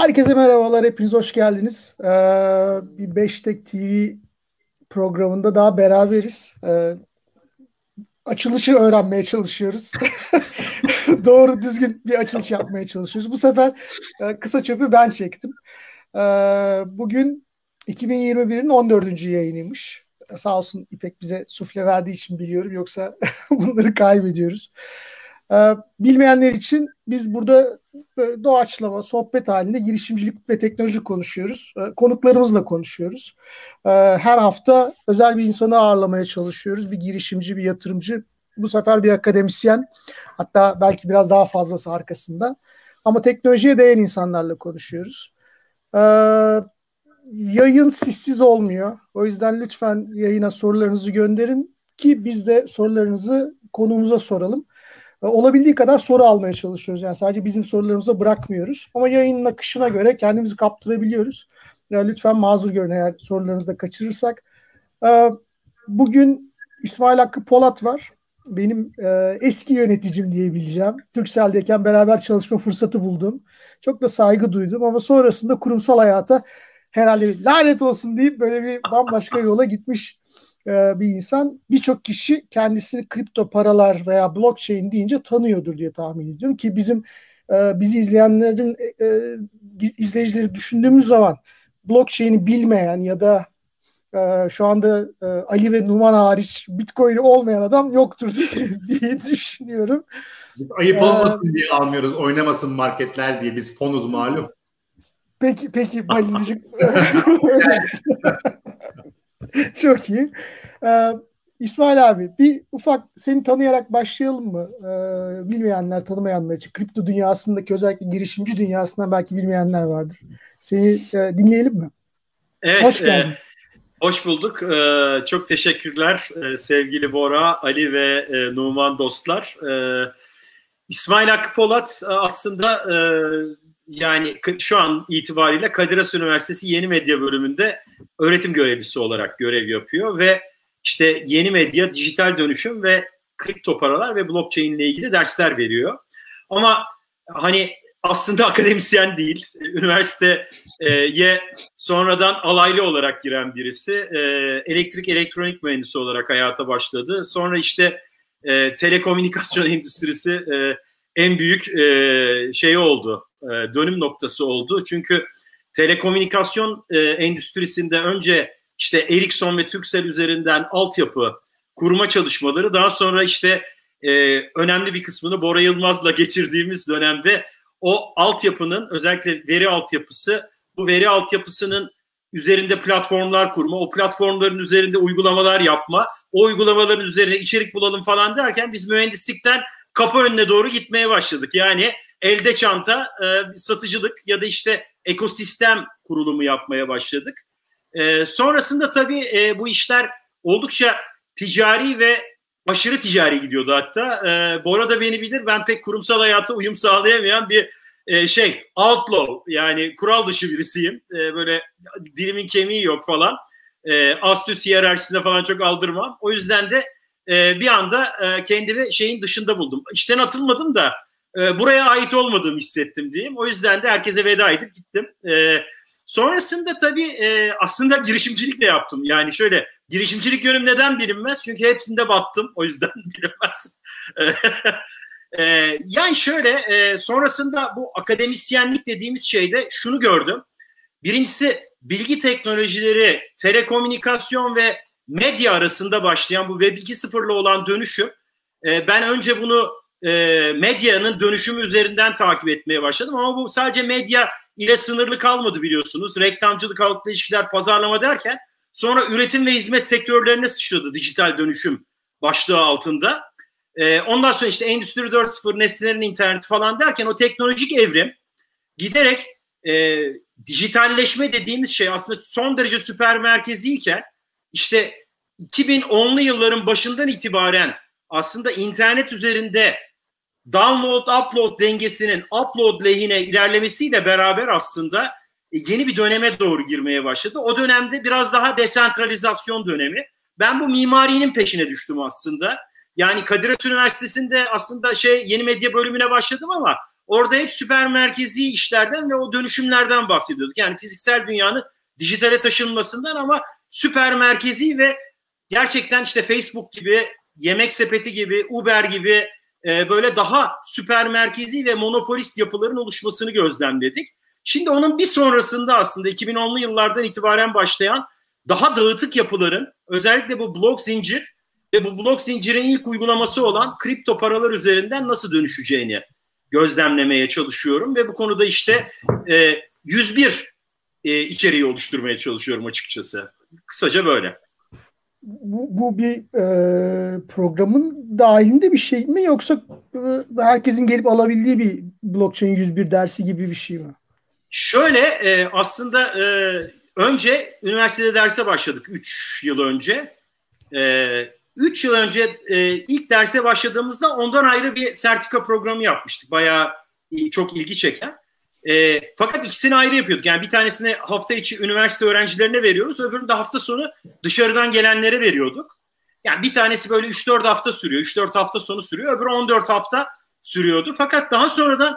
Herkese merhabalar, hepiniz hoş geldiniz. Bir Beştek TV programında daha beraberiz. Açılışı öğrenmeye çalışıyoruz. Doğru düzgün bir açılış yapmaya çalışıyoruz. Bu sefer kısa çöpü ben çektim. Bugün 2021'in 14. yayınıymış. Sağ olsun İpek bize sufle verdiği için biliyorum. Yoksa bunları kaybediyoruz. Bilmeyenler için biz burada doğaçlama, sohbet halinde girişimcilik ve teknoloji konuşuyoruz. Konuklarımızla konuşuyoruz. Her hafta özel bir insanı ağırlamaya çalışıyoruz. Bir girişimci, bir yatırımcı, bu sefer bir akademisyen. Hatta belki biraz daha fazlası arkasında. Ama teknolojiye değen insanlarla konuşuyoruz. Yayın sessiz olmuyor. O yüzden lütfen yayına sorularınızı gönderin ki biz de sorularınızı konuğumuza soralım. Olabildiği kadar soru almaya çalışıyoruz. Yani sadece bizim sorularımıza bırakmıyoruz. Ama yayının akışına göre kendimizi kaptırabiliyoruz. Yani lütfen mazur görün eğer sorularınızı da kaçırırsak. Bugün İsmail Hakkı Polat var. Benim eski yöneticim diyebileceğim. Turkcell'deyken beraber çalışma fırsatı buldum. Çok da saygı duydum ama sonrasında kurumsal hayata herhalde lanet olsun deyip böyle bir bambaşka yola gitmiş bir insan. Birçok kişi kendisini kripto paralar veya blockchain deyince tanıyordur diye tahmin ediyorum ki bizi izleyenlerin izleyicileri düşündüğümüz zaman blockchain'i bilmeyen ya da şu anda Ali ve Numan hariç Bitcoin'i olmayan adam yoktur diye düşünüyorum. Biz ayıp olmasın diye almıyoruz. Oynamasın marketler diye. Biz fonuz malum. Peki Balin'cik. Çok iyi. İsmail abi bir ufak seni tanıyarak başlayalım mı? Bilmeyenler, tanımayanlar için kripto dünyasındaki özellikle girişimci dünyasından belki bilmeyenler vardır. Seni dinleyelim mi? Evet. Hoş geldin. Hoş bulduk. Çok teşekkürler sevgili Bora, Ali ve Numan dostlar. İsmail Hakkı Polat aslında yani şu an itibariyle Kadir Has Üniversitesi Yeni Medya bölümünde öğretim görevlisi olarak görev yapıyor ve işte yeni medya, dijital dönüşüm ve kripto paralar ve blockchain ile ilgili dersler veriyor. Ama hani aslında akademisyen değil, üniversiteye sonradan alaylı olarak giren birisi. Elektrik elektronik mühendisi olarak hayata başladı. Sonra işte telekomünikasyon endüstrisi en büyük şey oldu. Dönüm noktası oldu. Çünkü telekomünikasyon endüstrisinde önce işte Ericsson ve Turkcell üzerinden altyapı kurma çalışmaları, daha sonra işte önemli bir kısmını Bora Yılmaz'la geçirdiğimiz dönemde o altyapının, özellikle veri altyapısı, bu veri altyapısının üzerinde platformlar kurma, o platformların üzerinde uygulamalar yapma, o uygulamaların üzerine içerik bulalım falan derken biz mühendislikten kapı önüne doğru gitmeye başladık. Yani elde çanta, satıcılık ya da işte ekosistem kurulumu yapmaya başladık. Sonrasında tabii bu işler oldukça ticari ve aşırı ticari gidiyordu hatta. Bora da beni bilir, ben pek kurumsal hayata uyum sağlayamayan bir outlaw, yani kural dışı birisiyim. Böyle dilimin kemiği yok falan. Astüs hiyerarşisine falan çok aldırmam. O yüzden de bir anda kendimi şeyin dışında buldum. İşten atılmadım da buraya ait olmadığımı hissettim diyeyim. O yüzden de herkese veda edip gittim. Sonrasında tabii aslında girişimcilik de yaptım. Yani şöyle, girişimcilik yönüm neden bilinmez? Çünkü hepsinde battım. O yüzden bilinmez. Yani şöyle, sonrasında bu akademisyenlik dediğimiz şeyde şunu gördüm. Birincisi, bilgi teknolojileri, telekomünikasyon ve medya arasında başlayan bu Web 2.0'la olan dönüşüm. Ben önce bunu medyanın dönüşümü üzerinden takip etmeye başladım ama bu sadece medya ile sınırlı kalmadı biliyorsunuz. Reklamcılık, halkla ilişkiler, pazarlama derken sonra üretim ve hizmet sektörlerine sıçradı dijital dönüşüm başlığı altında. Ondan sonra işte Endüstri 4.0, nesnelerin interneti falan derken o teknolojik evrim giderek dijitalleşme dediğimiz şey aslında son derece süper merkeziyken işte 2010'lu yılların başından itibaren aslında internet üzerinde download-upload dengesinin upload lehine ilerlemesiyle beraber aslında yeni bir döneme doğru girmeye başladı. O dönemde biraz daha desentralizasyon dönemi. Ben bu mimarinin peşine düştüm aslında. Yani Kadir Has Üniversitesi'nde aslında yeni medya bölümüne başladım ama Orada hep süper merkezi işlerden ve o dönüşümlerden bahsediyorduk. Yani fiziksel dünyanın dijitale taşınmasından ama süper merkezi ve gerçekten işte Facebook gibi, Yemek Sepeti gibi, Uber gibi böyle daha süper merkezi ve monopolist yapıların oluşmasını gözlemledik. Şimdi onun bir sonrasında aslında 2010'lu yıllardan itibaren başlayan daha dağıtık yapıların, özellikle bu blok zincir ve bu blok zincirin ilk uygulaması olan kripto paralar üzerinden nasıl dönüşeceğini gözlemlemeye çalışıyorum ve bu konuda işte 101 içeriği oluşturmaya çalışıyorum açıkçası. Kısaca böyle. Bu bir programın dahilinde bir şey mi, yoksa herkesin gelip alabildiği bir blockchain 101 dersi gibi bir şey mi? Şöyle aslında önce üniversitede derse başladık 3 yıl önce. 3 yıl önce ilk derse başladığımızda ondan ayrı bir sertifika programı yapmıştık. Bayağı çok ilgi çeken. Fakat ikisini ayrı yapıyorduk. Yani bir tanesini hafta içi üniversite öğrencilerine veriyoruz. Öbürünü de hafta sonu dışarıdan gelenlere veriyorduk. Yani bir tanesi böyle 3-4 hafta sürüyor. 3-4 hafta sonu sürüyor. Öbürü 14 hafta sürüyordu. Fakat daha sonradan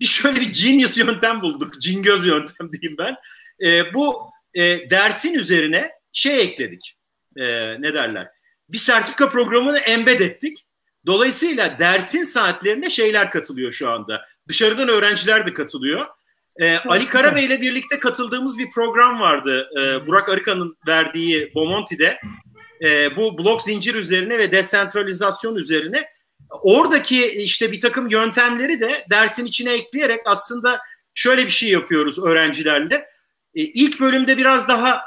şöyle bir genius yöntem bulduk. Cingöz yöntem diyeyim ben. Bu dersin üzerine şey ekledik. Ne derler? Bir sertifika programını embed ettik. Dolayısıyla dersin saatlerine şeyler katılıyor şu anda. Dışarıdan öğrenciler de katılıyor. Ali Karabey ile birlikte katıldığımız bir program vardı. Burak Arıkan'ın verdiği Bomonti'de. Bu blok zincir üzerine ve desentralizasyon üzerine. Oradaki işte bir takım yöntemleri de dersin içine ekleyerek aslında şöyle bir şey yapıyoruz öğrencilerle. İlk bölümde biraz daha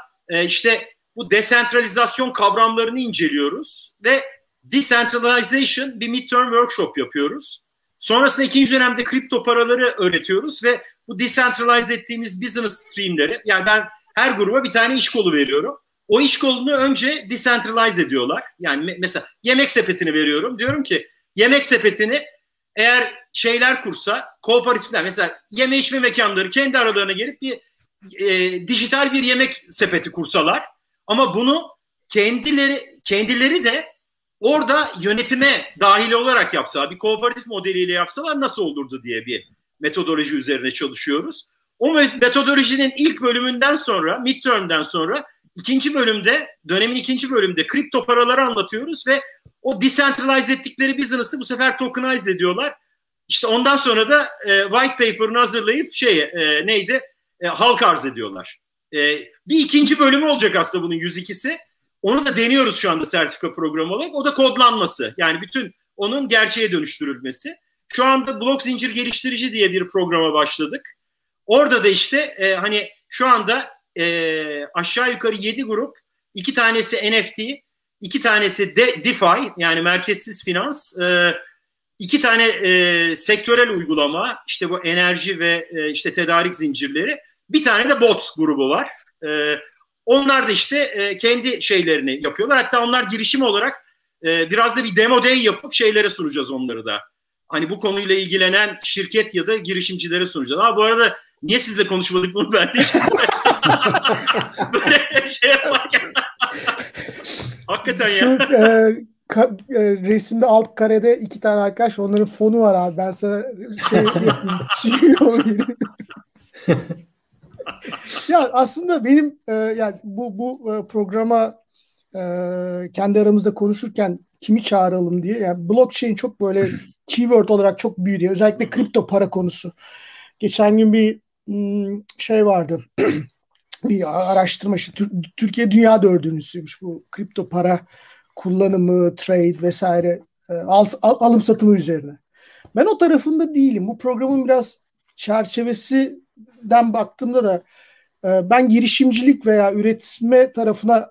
işte bu desentralizasyon kavramlarını inceliyoruz ve decentralization bir midterm workshop yapıyoruz. Sonrasında ikinci dönemde kripto paraları öğretiyoruz ve bu decentralize ettiğimiz business streamleri, yani ben her gruba bir tane iş kolu veriyorum. O iş kolunu önce decentralize ediyorlar. Yani mesela Yemek Sepeti'ni veriyorum. Diyorum ki Yemek Sepeti'ni eğer şeyler kursa, kooperatifler mesela yeme içme mekanları kendi aralarına gelip bir dijital bir yemek sepeti kursalar ama bunu kendileri de orada yönetime dahil olarak yapsa, bir kooperatif modeliyle yapsalar nasıl olurdu diye bir metodoloji üzerine çalışıyoruz. O metodolojinin ilk bölümünden sonra, midterm'den sonra ikinci bölümde, dönemin ikinci bölümünde kripto paraları anlatıyoruz ve o decentralize ettikleri business'ı bu sefer tokenize ediyorlar. İşte ondan sonra da white paper'ını hazırlayıp halka arz ediyorlar. Bir ikinci bölümü olacak aslında bunun 102'si. Onu da deniyoruz şu anda sertifika programı olarak. O da kodlanması. Yani bütün onun gerçeğe dönüştürülmesi. Şu anda blok zincir geliştirici diye bir programa başladık. Orada da işte hani şu anda aşağı yukarı 7 grup, 2 tanesi NFT, 2 tanesi de DeFi yani merkezsiz finans, 2 tane sektörel uygulama, işte bu enerji ve işte tedarik zincirleri, bir tane de bot grubu var. Onlar da işte kendi şeylerini yapıyorlar. Hatta onlar girişim olarak biraz da bir demo day yapıp şeylere sunacağız onları da. Hani bu konuyla ilgilenen şirket ya da girişimcilere sunacağız. Ha bu arada niye sizle konuşmadık bunu ben de böyle şey yaparken. Hakikaten ya. Resimde alt karede 2 tane arkadaş, onların fonu var abi. Ben sana şey yapayım. Ya aslında benim yani bu programa kendi aramızda konuşurken kimi çağıralım diye, yani blockchain çok böyle keyword olarak çok büyüdü. Özellikle kripto para konusu. Geçen gün bir şey vardı. Bir araştırma, işte Türkiye dünya 4.'üymüş bu kripto para kullanımı, trade vesaire, alım satımı üzerine. Ben o tarafında değilim. Bu programın biraz çerçevesinden baktığımda da ben girişimcilik veya üretme tarafına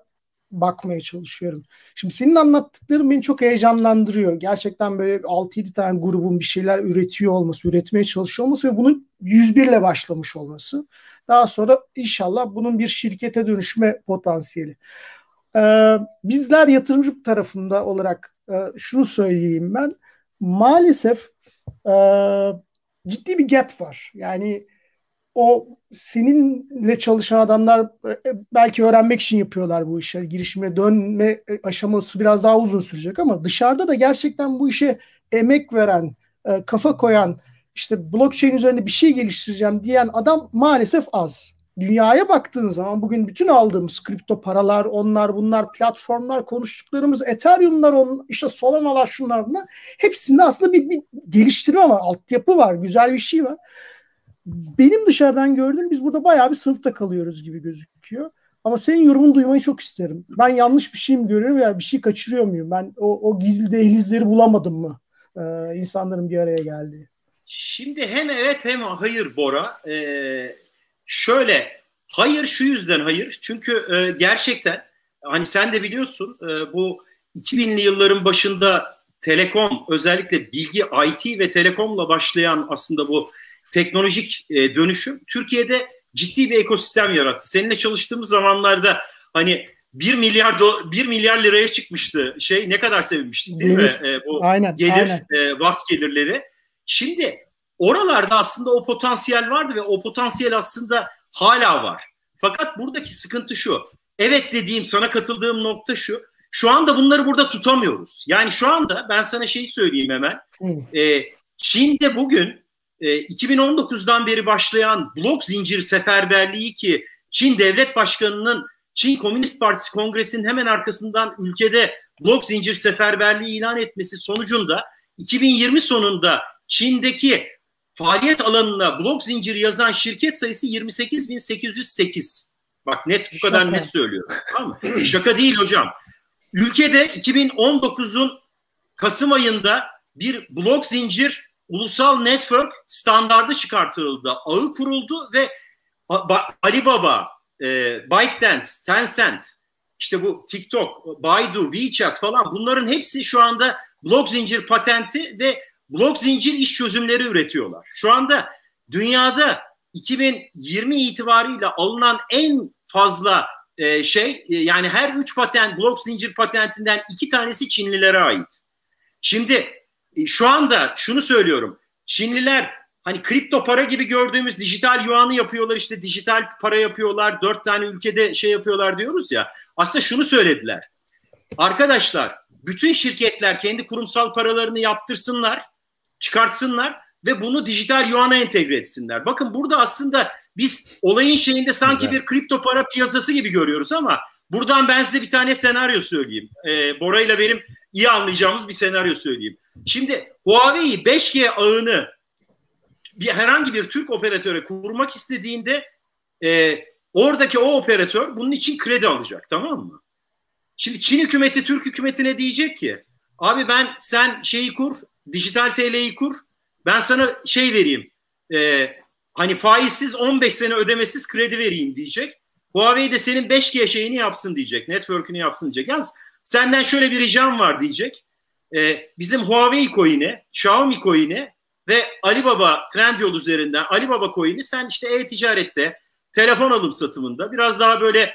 bakmaya çalışıyorum. Şimdi senin anlattıkların beni çok heyecanlandırıyor. Gerçekten böyle 6-7 tane grubun bir şeyler üretiyor olması, üretmeye çalışıyor olması ve bunun 101 ile başlamış olması. Daha sonra inşallah bunun bir şirkete dönüşme potansiyeli. Bizler yatırımcı tarafında olarak şunu söyleyeyim ben. Maalesef ciddi bir gap var. Yani o seninle çalışan adamlar belki öğrenmek için yapıyorlar bu işi. Girişime dönme aşaması biraz daha uzun sürecek ama dışarıda da gerçekten bu işe emek veren, kafa koyan, işte blockchain üzerinde bir şey geliştireceğim diyen adam maalesef az. Dünyaya baktığın zaman bugün bütün aldığımız kripto paralar, onlar bunlar, platformlar, konuştuklarımız, Ethereum'lar, işte Solana'lar, şunlar bunlar. Hepsinde aslında bir geliştirme var, altyapı var, güzel bir şey var. Benim dışarıdan gördüğüm biz burada bayağı bir sınıfta kalıyoruz gibi gözüküyor. Ama senin yorumunu duymayı çok isterim. Ben yanlış bir şey mi görüyorum ya, bir şey kaçırıyor muyum? Ben o gizli dehlizleri bulamadım mı? İnsanların bir araya geldiği. Şimdi hem evet hem hayır Bora. Şöyle, hayır şu yüzden hayır. Çünkü gerçekten hani sen de biliyorsun bu 2000'li yılların başında telekom, özellikle bilgi, IT ve telekomla başlayan aslında bu teknolojik dönüşüm Türkiye'de ciddi bir ekosistem yarattı. Seninle çalıştığımız zamanlarda hani 1 milyar liraya çıkmıştı şey, ne kadar sevinmiştik değil mi? O aynen, gelir, aynen. VAS gelirleri. Şimdi oralarda aslında o potansiyel vardı ve o potansiyel aslında hala var. Fakat buradaki sıkıntı şu. Evet dediğim, sana katıldığım nokta şu. Şu anda bunları burada tutamıyoruz. Yani şu anda ben sana şeyi söyleyeyim hemen. Çin'de bugün 2019'dan beri başlayan blok zincir seferberliği, ki Çin Devlet Başkanı'nın Çin Komünist Partisi Kongresi'nin hemen arkasından ülkede blok zincir seferberliği ilan etmesi sonucunda 2020 sonunda Çin'deki faaliyet alanına blok zinciri yazan şirket sayısı 28.808. Bak net, bu kadar net söylüyorum. Tamam mı? Şaka değil hocam. Ülkede 2019'un Kasım ayında bir blok zincir ulusal network standardı çıkartıldı. Ağı kuruldu ve Alibaba, ByteDance, Tencent, işte bu TikTok, Baidu, WeChat falan, bunların hepsi şu anda blok zincir patenti ve blok zincir iş çözümleri üretiyorlar. Şu anda dünyada 2020 itibariyle alınan en fazla yani her 3 patent, blok zincir patentinden 2 tanesi Çinlilere ait. Şimdi şu anda şunu söylüyorum. Çinliler hani kripto para gibi gördüğümüz dijital yuanı yapıyorlar, işte dijital para yapıyorlar, 4 tane ülkede şey yapıyorlar diyoruz ya. Aslında şunu söylediler. Arkadaşlar, bütün şirketler kendi kurumsal paralarını yaptırsınlar, çıkartsınlar ve bunu dijital yuana entegre etsinler. Bakın burada aslında biz olayın şeyinde sanki bir kripto para piyasası gibi görüyoruz ama buradan ben size bir tane senaryo söyleyeyim. Bora ile benim iyi anlayacağımız bir senaryo söyleyeyim. Şimdi Huawei 5G ağını herhangi bir Türk operatöre kurmak istediğinde oradaki o operatör bunun için kredi alacak, tamam mı? Şimdi Çin hükümeti Türk hükümetine diyecek ki abi ben, sen şeyi kur, dijital TL'yi kur, ben sana şey vereyim, hani faizsiz 15 sene ödemesiz kredi vereyim diyecek. Huawei de senin 5G şeyini yapsın diyecek, network'ünü yapsın diyecek. Yalnız senden şöyle bir ricam var diyecek. Bizim Huawei coin'i, Xiaomi coin'i ve Alibaba Trendyol üzerinden Alibaba coin'i sen işte e-ticarette, telefon alım satımında, biraz daha böyle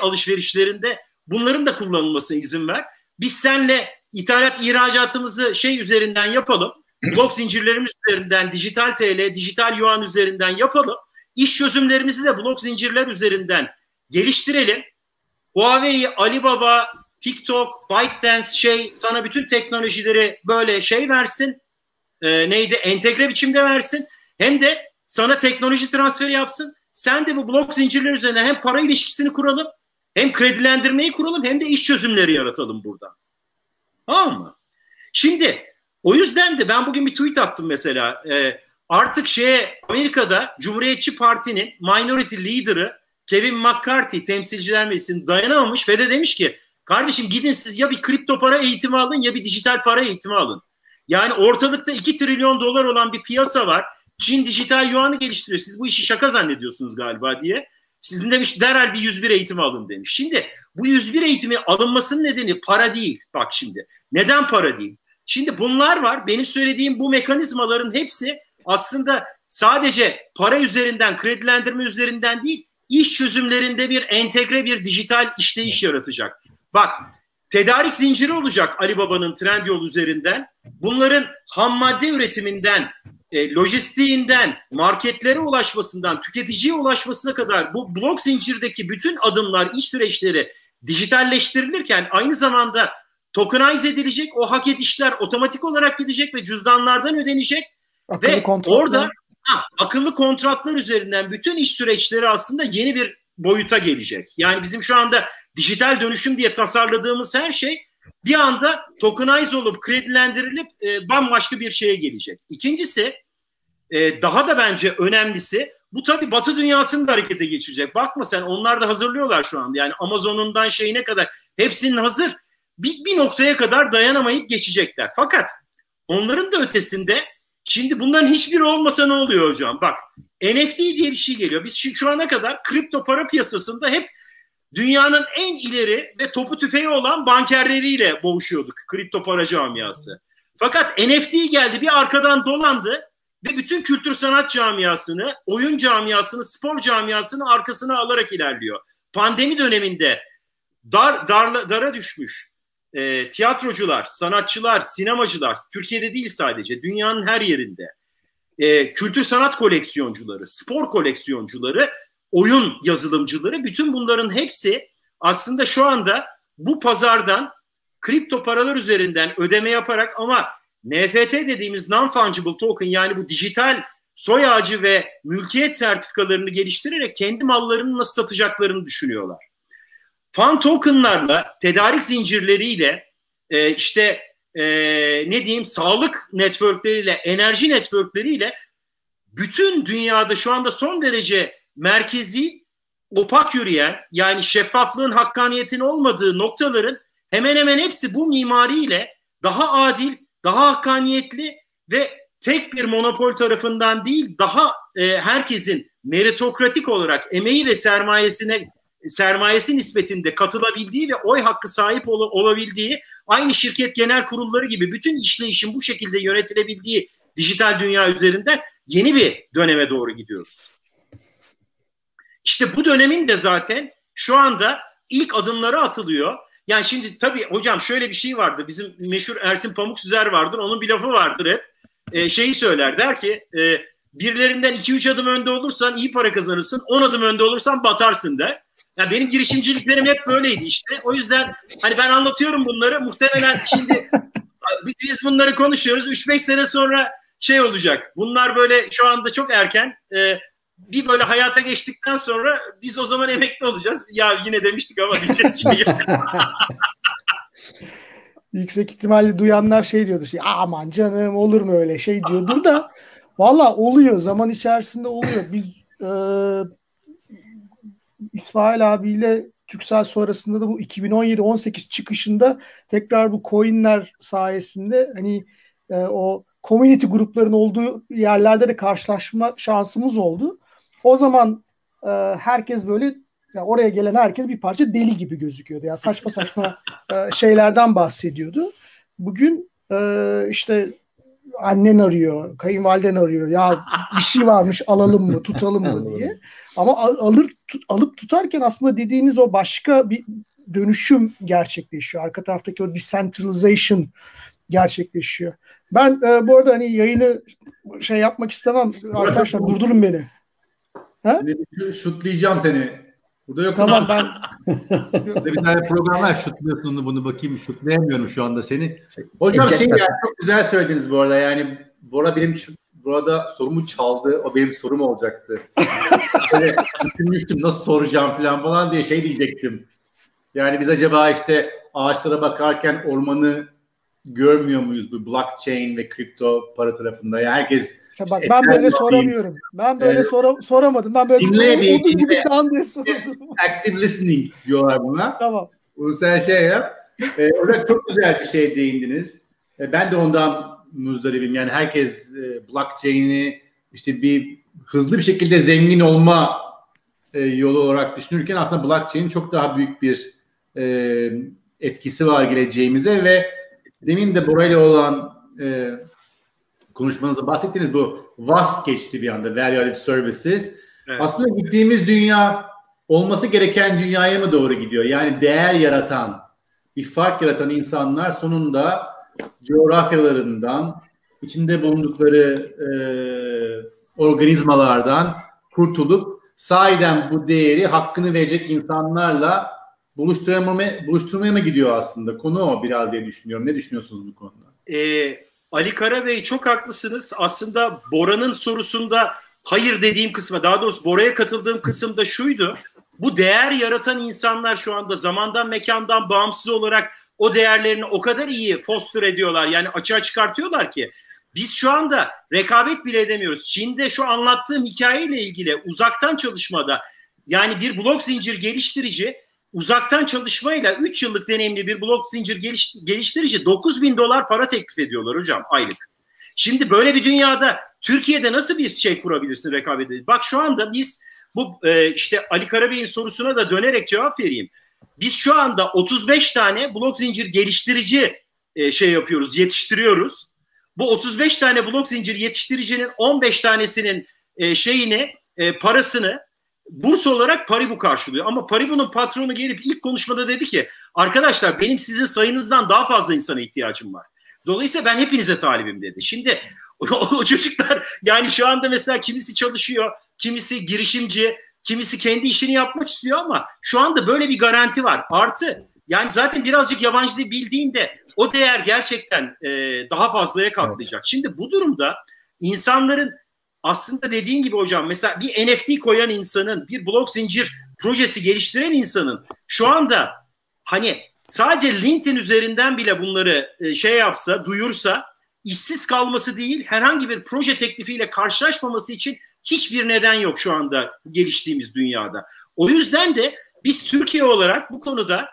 alışverişlerinde bunların da kullanılmasına izin ver. Biz seninle ithalat ihracatımızı şey üzerinden yapalım. Blok zincirlerimiz üzerinden, dijital TL, dijital yuan üzerinden yapalım. İş çözümlerimizi de blok zincirler üzerinden geliştirelim. Huawei, Alibaba, TikTok, ByteDance sana bütün teknolojileri böyle versin. Entegre biçimde versin. Hem de sana teknoloji transferi yapsın. Sen de bu blok zincirler üzerine hem para ilişkisini kuralım, hem kredilendirmeyi kuralım, hem de iş çözümleri yaratalım buradan. Tamam mı? Şimdi o yüzden de ben bugün bir tweet attım mesela. Artık Amerika'da Cumhuriyetçi Parti'nin minority leader'ı Kevin McCarthy, Temsilciler Meclisi'nin, dayanamamış ve de demiş ki kardeşim gidin siz ya bir kripto para eğitimi alın ya bir dijital para eğitimi alın. Yani ortalıkta 2 trilyon dolar olan bir piyasa var. Çin dijital yuanı geliştiriyor. Siz bu işi şaka zannediyorsunuz galiba diye. Sizin demiş derhal bir 101 eğitimi alın demiş. Şimdi bu 101 eğitimi alınmasının nedeni para değil. Bak şimdi neden para değil? Şimdi bunlar var. Benim söylediğim bu mekanizmaların hepsi aslında sadece para üzerinden, kredilendirme üzerinden değil, iş çözümlerinde bir entegre bir dijital işleyiş yaratacak. Bak, tedarik zinciri olacak Alibaba'nın Trendyol üzerinden. Bunların ham madde üretiminden, lojistiğinden, marketlere ulaşmasından, tüketiciye ulaşmasına kadar bu blok zincirdeki bütün adımlar, iş süreçleri dijitalleştirilirken aynı zamanda tokenize edilecek, o hak edişler otomatik olarak gidecek ve cüzdanlardan ödenecek. Akıllı kontratlar. Orada akıllı kontratlar üzerinden bütün iş süreçleri aslında yeni bir boyuta gelecek. Yani bizim şu anda dijital dönüşüm diye tasarladığımız her şey bir anda tokenize olup kredilendirilip bambaşka bir şeye gelecek. İkincisi, daha da bence önemlisi, bu tabii Batı dünyasını da harekete geçirecek. Bakma sen, onlar da hazırlıyorlar şu anda. Yani Amazon'undan şeyine kadar hepsinin hazır. Bir noktaya kadar dayanamayıp geçecekler. Fakat onların da ötesinde şimdi bunların hiçbiri olmasa ne oluyor hocam? Bak, NFT diye bir şey geliyor. Biz şu ana kadar kripto para piyasasında hep dünyanın en ileri ve topu tüfeği olan bankerleriyle boğuşuyorduk, kripto para camiası. Fakat NFT geldi, bir arkadan dolandı ve bütün kültür sanat camiasını, oyun camiasını, spor camiasını arkasına alarak ilerliyor. Pandemi döneminde dara düşmüş tiyatrocular, sanatçılar, sinemacılar, Türkiye'de değil sadece, dünyanın her yerinde, kültür sanat koleksiyoncuları, spor koleksiyoncuları, oyun yazılımcıları, bütün bunların hepsi aslında şu anda bu pazardan kripto paralar üzerinden ödeme yaparak, ama NFT dediğimiz non-fungible token, yani bu dijital soy ağacı ve mülkiyet sertifikalarını geliştirerek kendi mallarını nasıl satacaklarını düşünüyorlar. Fan tokenlarla, tedarik zincirleriyle, sağlık networkleriyle, enerji networkleriyle bütün dünyada şu anda son derece merkezi, opak yürüyen, yani şeffaflığın, hakkaniyetin olmadığı noktaların hemen hemen hepsi bu mimariyle daha adil, daha hakkaniyetli ve tek bir monopol tarafından değil, daha herkesin meritokratik olarak emeği ve sermayesi nispetinde katılabildiği ve oy hakkı sahip olabildiği, aynı şirket genel kurulları gibi bütün işleyişin bu şekilde yönetilebildiği dijital dünya üzerinde yeni bir döneme doğru gidiyoruz. İşte bu dönemin de zaten şu anda ilk adımları atılıyor. Yani şimdi tabii hocam şöyle bir şey vardı. Bizim meşhur Ersin Pamuk Süzer vardır. Onun bir lafı vardır hep. Şeyi söyler, der ki birilerinden 2-3 adım önde olursan iyi para kazanırsın. 10 adım önde olursan batarsın der. Yani benim girişimciliklerim hep böyleydi işte. O yüzden hani ben anlatıyorum bunları. Muhtemelen şimdi biz bunları konuşuyoruz. 3-5 sene sonra şey olacak. Bunlar böyle şu anda çok erken. Bir böyle hayata geçtikten sonra biz o zaman emekli olacağız. Ya yine demiştik ama diyeceğiz şimdi. Yüksek ihtimalle duyanlar şey diyordu. Aman canım, olur mu öyle şey diyordu da valla oluyor. Zaman içerisinde oluyor. Biz İsmail abiyle Turkcell sonrasında da bu 2017-18 çıkışında tekrar bu coinler sayesinde hani o community grupların olduğu yerlerde de karşılaşma şansımız oldu. O zaman herkes böyle, yani oraya gelen herkes bir parça deli gibi gözüküyordu. Yani saçma saçma şeylerden bahsediyordu. Bugün işte annen arıyor, kayınvaliden arıyor. Ya bir şey varmış, alalım mı, tutalım mı diye. Ama alıp tutarken aslında dediğiniz o başka bir dönüşüm gerçekleşiyor. Arka taraftaki o decentralization gerçekleşiyor. Ben bu arada hani yayını şey yapmak istemem. Arkadaşlar durdurun beni. Ha? Şutlayacağım seni. Burada yok. Tamam ben. Bir tane program var. Şutluyorsun bunu bakayım. Şutlayamıyorum şu anda seni. Hocam çok güzel söylediniz bu arada. Yani Bora benim burada sorumu çaldı. O benim sorum olacaktı. Böyle düşünmüştüm nasıl soracağım falan diye şey diyecektim. Yani biz acaba işte ağaçlara bakarken ormanı görmüyor muyuz bu blockchain ve kripto para tarafında? Yani herkes... Bak, işte ben böyle soramıyorum. Ben böyle soramadım. Ben böyle... Dinle. Active listening diyorlar buna. Tamam. Bunu sen şey yap. Orada çok güzel bir şey değindiniz. Ben de ondan muzdaribim. Yani herkes blockchain'i işte bir hızlı bir şekilde zengin olma yolu olarak düşünürken aslında blockchain'in çok daha büyük bir etkisi var geleceğimize ve demin de Bora'yla olan konuşmanızda bahsettiğiniz bu VAS geçti bir anda, Value Added Services. Evet. Aslında gittiğimiz dünya olması gereken dünyaya mı doğru gidiyor? Yani değer yaratan, bir fark yaratan insanlar sonunda coğrafyalarından, içinde bulundukları organizmalardan kurtulup sahiden bu değeri, hakkını verecek insanlarla buluşturmaya mı gidiyor aslında? Konu o biraz diye düşünüyorum. Ne düşünüyorsunuz bu konuda? Ali Karabey çok haklısınız. Aslında Bora'nın sorusunda hayır dediğim kısma, daha doğrusu Bora'ya katıldığım kısımda şuydu. Bu değer yaratan insanlar şu anda zamandan mekandan bağımsız olarak o değerlerini o kadar iyi foster ediyorlar. Yani açığa çıkartıyorlar ki biz şu anda rekabet bile edemiyoruz. Çin'de şu anlattığım hikayeyle ilgili uzaktan çalışmada, yani bir blok zincir geliştirici uzaktan çalışmayla 3 yıllık deneyimli bir blok zincir geliştirici $9.000 para teklif ediyorlar hocam aylık. Şimdi böyle bir dünyada Türkiye'de nasıl bir şey kurabilirsin rekabet edip? Bak şu anda biz bu işte Ali Karabey'in sorusuna da dönerek cevap vereyim. Biz şu anda 35 tane blok zincir geliştirici şey yapıyoruz, yetiştiriyoruz. Bu 35 tane blok zincir yetiştiricinin 15 tanesinin şeyini, parasını burs olarak Paribu karşılıyor. Ama Paribu'nun patronu gelip ilk konuşmada dedi ki arkadaşlar benim sizin sayınızdan daha fazla insana ihtiyacım var. Dolayısıyla ben hepinize talibim dedi. Şimdi o çocuklar yani şu anda mesela kimisi çalışıyor, kimisi girişimci, kimisi kendi işini yapmak istiyor ama şu anda böyle bir garanti var. Artı yani zaten birazcık yabancı dil bildiğinde o değer gerçekten daha fazlaya katlayacak. Evet. Şimdi bu durumda insanların aslında dediğin gibi hocam mesela bir NFT koyan insanın, bir blok zincir projesi geliştiren insanın şu anda hani sadece LinkedIn üzerinden bile bunları şey yapsa, duyursa işsiz kalması değil herhangi bir proje teklifiyle karşılaşmaması için hiçbir neden yok şu anda geliştiğimiz dünyada. O yüzden de biz Türkiye olarak bu konuda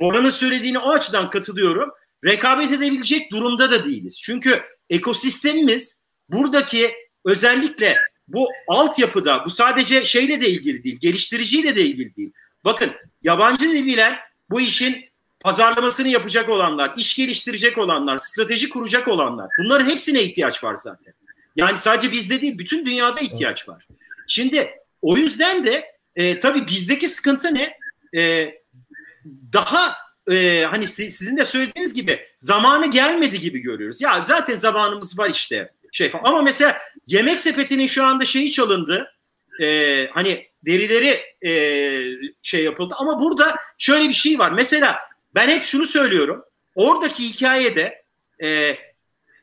Bora'nın söylediğine o açıdan katılıyorum. Rekabet edebilecek durumda da değiliz. Çünkü ekosistemimiz buradaki özellikle bu altyapıda bu sadece şeyle de ilgili değil, geliştiriciyle de ilgili değil. Bakın yabancı dil bilen bu işin pazarlamasını yapacak olanlar, iş geliştirecek olanlar, strateji kuracak olanlar bunların hepsine ihtiyaç var zaten. Yani sadece bizde değil bütün dünyada ihtiyaç var. Şimdi o yüzden de tabii bizdeki sıkıntı ne? Daha hani sizin de söylediğiniz gibi zamanı gelmedi gibi görüyoruz. Ya zaten zamanımız var işte şey falan. Ama mesela Yemek Sepeti'nin şu anda şeyi çalındı. Hani verileri şey yapıldı. Ama burada şöyle bir şey var. Mesela ben hep şunu söylüyorum. Oradaki hikayede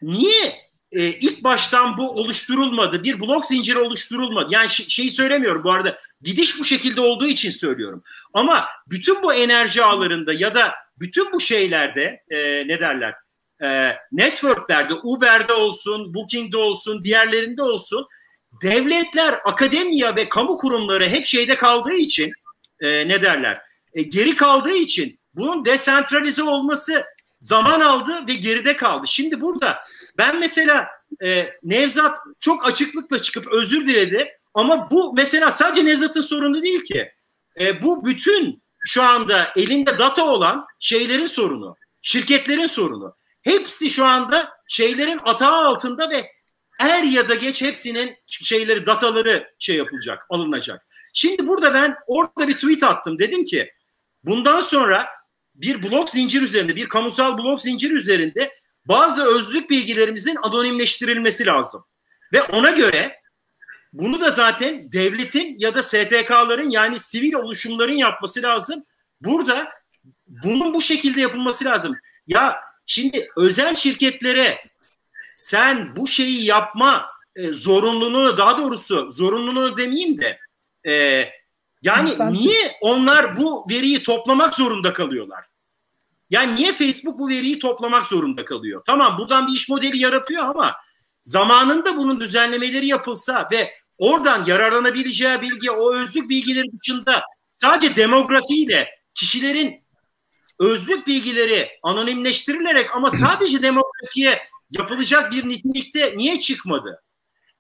niye ilk baştan bu oluşturulmadı? Bir blok zinciri oluşturulmadı. Yani şeyi söylemiyorum bu arada. Gidiş bu şekilde olduğu için söylüyorum. Ama bütün bu enerji ağlarında ya da bütün bu şeylerde ne derler? Networklerde, Uber'de olsun, Booking'de olsun, diğerlerinde olsun devletler, akademiya ve kamu kurumları hep şeyde kaldığı için ne derler? Geri kaldığı için bunun desentralize olması zaman aldı ve geride kaldı. Şimdi burada ben mesela Nevzat çok açıklıkla çıkıp özür diledi ama bu mesela sadece Nevzat'ın sorunu değil ki. Bu bütün şu anda elinde data olan şeylerin sorunu, şirketlerin sorunu. Hepsi şu anda şeylerin atağı altında ve er ya da geç hepsinin şeyleri, dataları şey yapılacak, alınacak. Şimdi burada ben orada bir tweet attım. Dedim ki bundan sonra bir blok zincir üzerinde, bir kamusal blok zincir üzerinde bazı özlük bilgilerimizin anonimleştirilmesi lazım. Ve ona göre bunu da zaten devletin ya da STK'ların yani sivil oluşumların yapması lazım. Burada bunun bu şekilde yapılması lazım. Ya şimdi özel şirketlere sen bu şeyi yapma zorunluluğunu, daha doğrusu zorunluluğunu demeyeyim de yani İnsan niye onlar bu veriyi toplamak zorunda kalıyorlar? Yani niye Facebook bu veriyi toplamak zorunda kalıyor? Tamam buradan bir iş modeli yaratıyor ama zamanında bunun düzenlemeleri yapılsa ve oradan yararlanabileceği bilgi o özlük bilgileri dışında sadece demografiyle kişilerin özlük bilgileri anonimleştirilerek ama sadece demografiye yapılacak bir nitelikte niye çıkmadı?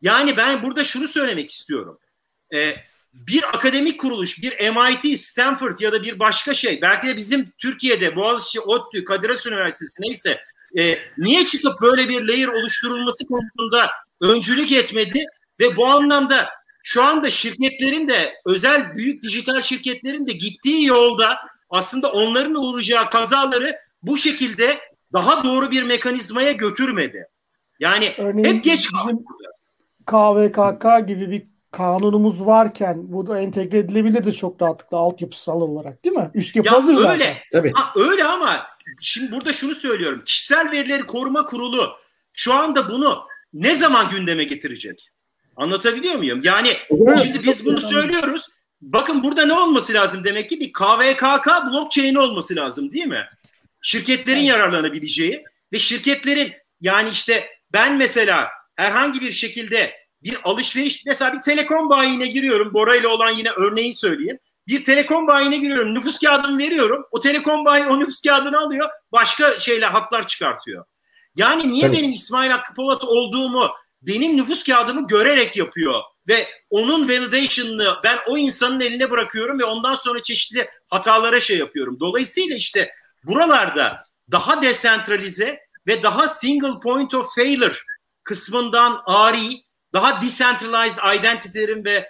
Yani ben burada şunu söylemek istiyorum. Bir akademik kuruluş, bir MIT, Stanford ya da bir başka şey, belki de bizim Türkiye'de Boğaziçi, ODTÜ, Kadir Has Üniversitesi neyse niye çıkıp böyle bir layer oluşturulması konusunda öncülük etmedi ve bu anlamda şu anda şirketlerin de özel büyük dijital şirketlerin de gittiği yolda aslında onların uğrayacağı kazaları bu şekilde daha doğru bir mekanizmaya götürmedi. Yani örneğin hep geç kaldı. KVKK gibi bir kanunumuz varken bu da entegre edilebilirdi çok rahatlıkla altyapısal olarak değil mi? Üst yapı ya hazır öyle zaten. Tabii. Ha, öyle ama şimdi burada şunu söylüyorum. Kişisel Verileri Koruma Kurulu şu anda bunu ne zaman gündeme getirecek? Anlatabiliyor muyum? Yani şimdi biz bunu söylüyoruz. Bakın burada ne olması lazım demek ki? Bir KVKK blockchain'i olması lazım değil mi? Şirketlerin yararlanabileceği ve şirketlerin, yani işte ben mesela herhangi bir şekilde bir alışveriş, mesela bir telekom bayine giriyorum. Bora ile olan yine örneği söyleyeyim. Bir telekom bayine giriyorum. Nüfus kağıdımı veriyorum. O telekom bayi o nüfus kağıdını alıyor. Başka şeyler, haklar çıkartıyor. Yani niye benim İsmail Hakkı Polat olduğumu, benim nüfus kağıdımı görerek yapıyor ve onun validation'ını ben o insanın eline bırakıyorum ve ondan sonra çeşitli hatalara şey yapıyorum. Dolayısıyla işte buralarda daha desentralize ve daha single point of failure kısmından ari, daha decentralized identity'lerin ve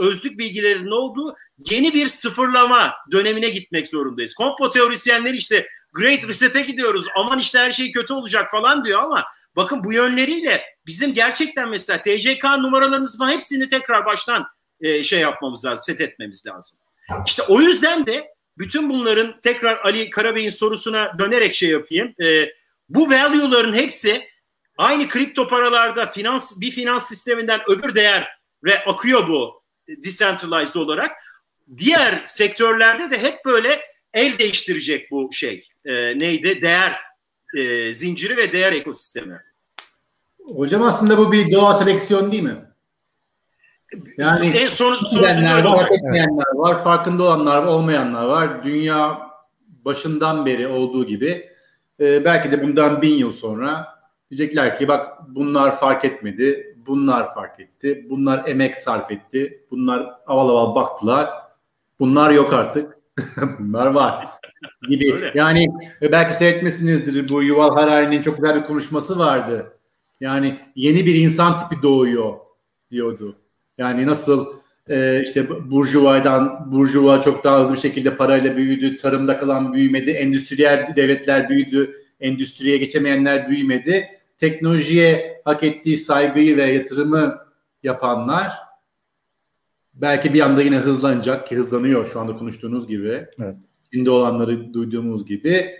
özlük bilgilerinin olduğu yeni bir sıfırlama dönemine gitmek zorundayız. Komplo teorisyenler işte Great Reset'e gidiyoruz, aman işte her şey kötü olacak falan diyor ama bakın bu yönleriyle bizim gerçekten mesela TCK numaralarımız var, hepsini tekrar baştan şey yapmamız lazım, set etmemiz lazım. İşte o yüzden de bütün bunların, tekrar Ali Karabey'in sorusuna dönerek şey yapayım. Bu value'ların hepsi aynı kripto paralarda bir finans sisteminden öbür değere akıyor bu decentralized olarak. Diğer sektörlerde de hep böyle el değiştirecek bu şey. Değer zinciri ve değer ekosistemi. Hocam aslında bu bir doğal seleksiyon değil mi? Yani bilenler var, etmeyenler var, farkında olanlar var, olmayanlar var. Dünya başından beri olduğu gibi belki de bundan 1000 yıl sonra diyecekler ki bak bunlar fark etmedi, bunlar fark etti, bunlar emek sarf etti, bunlar aval aval baktılar, bunlar yok artık, bunlar var gibi. Öyle. Yani belki seyretmesinizdir, bu Yuval Harari'nin çok güzel bir konuşması vardı. Yani yeni bir insan tipi doğuyor diyordu. Yani nasıl işte burjuva çok daha hızlı bir şekilde parayla büyüdü, tarımda kalan büyümedi, endüstriyel devletler büyüdü, endüstriye geçemeyenler büyümedi. Teknolojiye hak ettiği saygıyı ve yatırımı yapanlar belki bir anda yine hızlanacak ki hızlanıyor şu anda konuştuğunuz gibi. Evet. Şimdi olanları duyduğumuz gibi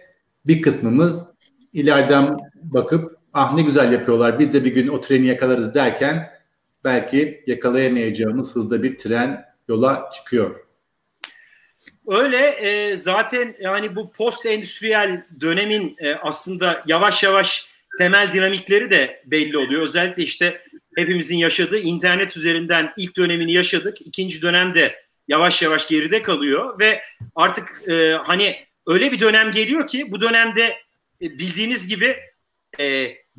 bir kısmımız ileriden bakıp ah ne güzel yapıyorlar biz de bir gün o treni yakalarız derken belki yakalayamayacağımız hızda bir tren yola çıkıyor. Öyle zaten yani bu post endüstriyel dönemin aslında yavaş yavaş temel dinamikleri de belli oluyor. Özellikle işte hepimizin yaşadığı internet üzerinden ilk dönemini yaşadık. İkinci dönemde yavaş yavaş geride kalıyor ve artık hani öyle bir dönem geliyor ki bu dönemde bildiğiniz gibi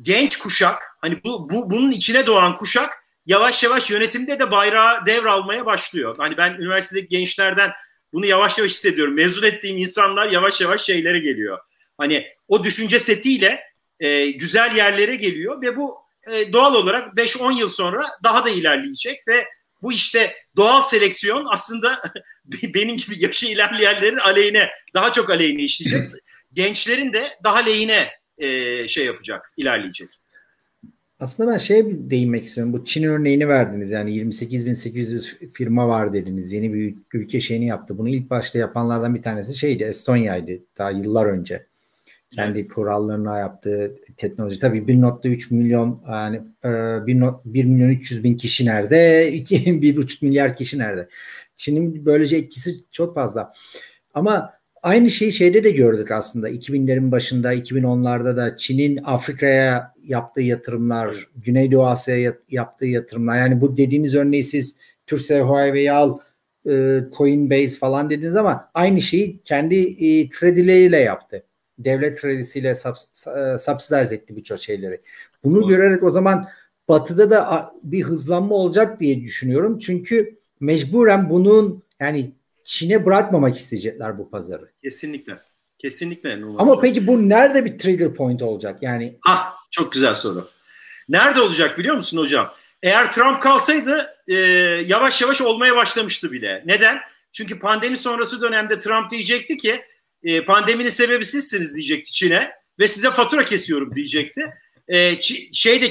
genç kuşak, hani bunun içine doğan kuşak yavaş yavaş yönetimde de bayrağı devralmaya başlıyor. Hani ben üniversitedeki gençlerden bunu yavaş yavaş hissediyorum. Mezun ettiğim insanlar yavaş yavaş şeylere geliyor. Hani o düşünce setiyle güzel yerlere geliyor ve bu doğal olarak 5-10 yıl sonra daha da ilerleyecek ve bu işte doğal seleksiyon aslında benim gibi yaşı ilerleyenlerin aleyhine, daha çok aleyhine işleyecek. Gençlerin de daha lehine şey yapacak, ilerleyecek. Aslında ben şeye bir değinmek istiyorum. Bu Çin örneğini verdiniz. Yani 28.800 firma var dediniz. Yeni bir ülke şeyini yaptı. Bunu ilk başta yapanlardan bir tanesi şeydi, Estonya'ydı. Daha yıllar önce. Kendi kurallarına yaptığı teknoloji. Tabii 1.3 milyon yani 1 milyon 300 bin kişi nerede? 1.5 milyar kişi nerede? Çin'in böylece etkisi çok fazla. Ama aynı şeyi şeyde de gördük aslında. 2000'lerin başında, 2010'larda da Çin'in Afrika'ya yaptığı yatırımlar, Güneydoğu Asya'ya yaptığı yatırımlar. Yani bu dediğiniz örneği siz Turkcell, Huawei'yi al, Coinbase falan dediniz ama aynı şeyi kendi kredileriyle yaptı. Devlet kredisiyle subsidize etti birçok şeyleri. Bunu görerek o zaman Batı'da da bir hızlanma olacak diye düşünüyorum. Çünkü mecburen bunun yani Çin'e bırakmamak isteyecekler bu pazarı. Kesinlikle. Kesinlikle. Ama peki bu nerede bir trigger point olacak? Yani çok güzel soru. Nerede olacak biliyor musun hocam? Eğer Trump kalsaydı yavaş yavaş olmaya başlamıştı bile. Neden? Çünkü pandemi sonrası dönemde Trump diyecekti ki pandeminin sebebi sizsiniz diyecekti Çin'e ve size fatura kesiyorum diyecekti.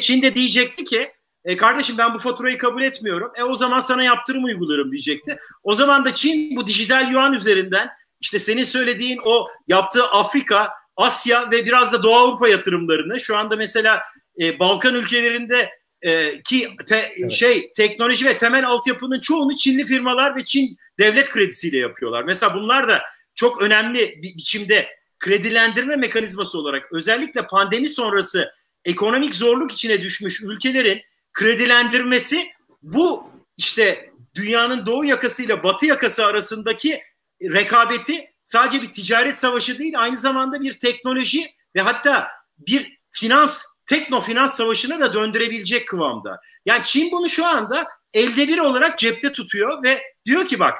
Çin'de diyecekti ki kardeşim ben bu faturayı kabul etmiyorum. O zaman sana yaptırım uygularım diyecekti. O zaman da Çin bu dijital yuan üzerinden işte senin söylediğin o yaptığı Afrika, Asya ve biraz da Doğu Avrupa yatırımlarını şu anda mesela Balkan ülkelerinde ki evet, teknoloji ve temel altyapının çoğunu Çinli firmalar ve Çin devlet kredisiyle yapıyorlar. Mesela bunlar da çok önemli bir biçimde kredilendirme mekanizması olarak özellikle pandemi sonrası ekonomik zorluk içine düşmüş ülkelerin kredilendirmesi bu işte dünyanın doğu yakasıyla batı yakası arasındaki rekabeti sadece bir ticaret savaşı değil, aynı zamanda bir teknoloji ve hatta bir finans, teknofinans savaşına da döndürebilecek kıvamda. Yani Çin bunu şu anda elde bir olarak cepte tutuyor ve diyor ki bak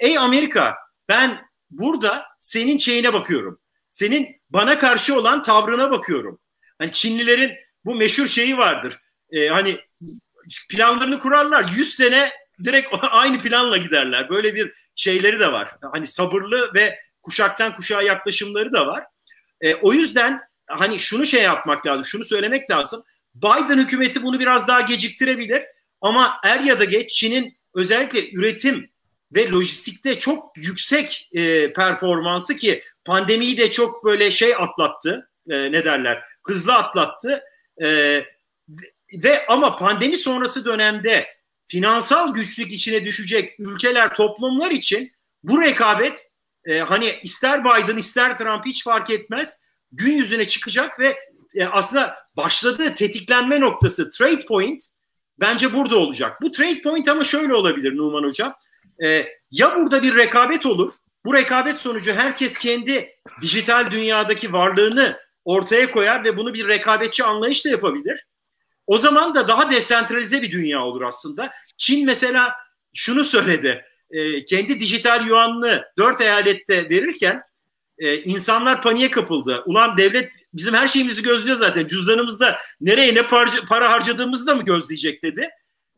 ey Amerika, ben burada senin şeyine bakıyorum. Senin bana karşı olan tavrına bakıyorum. Hani Çinlilerin bu meşhur şeyi vardır. Hani planlarını kurarlar. 100 sene direkt aynı planla giderler. Böyle bir şeyleri de var. Hani sabırlı ve kuşaktan kuşağa yaklaşımları da var. O yüzden hani şunu yapmak lazım, şunu söylemek lazım. Biden hükümeti bunu biraz daha geciktirebilir. Ama er ya da geç Çin'in özellikle üretim ve lojistikte çok yüksek performansı ki pandemiyi de çok böyle atlattı. Hızlı atlattı. Ama pandemi sonrası dönemde finansal güçlük içine düşecek ülkeler, toplumlar için bu rekabet hani ister Biden ister Trump hiç fark etmez gün yüzüne çıkacak ve aslında başladığı tetiklenme noktası trade point bence burada olacak. Bu trade point ama şöyle olabilir Numan Hocam. Ya burada bir rekabet olur. Bu rekabet sonucu herkes kendi dijital dünyadaki varlığını ortaya koyar ve bunu bir rekabetçi anlayışla yapabilir. O zaman da daha desentralize bir dünya olur aslında. Çin mesela şunu söyledi. Kendi dijital yuanını 4 eyalette verirken insanlar paniğe kapıldı. Ulan devlet bizim her şeyimizi gözlüyor zaten. Cüzdanımızda nereye ne para harcadığımızı da mı gözleyecek dedi.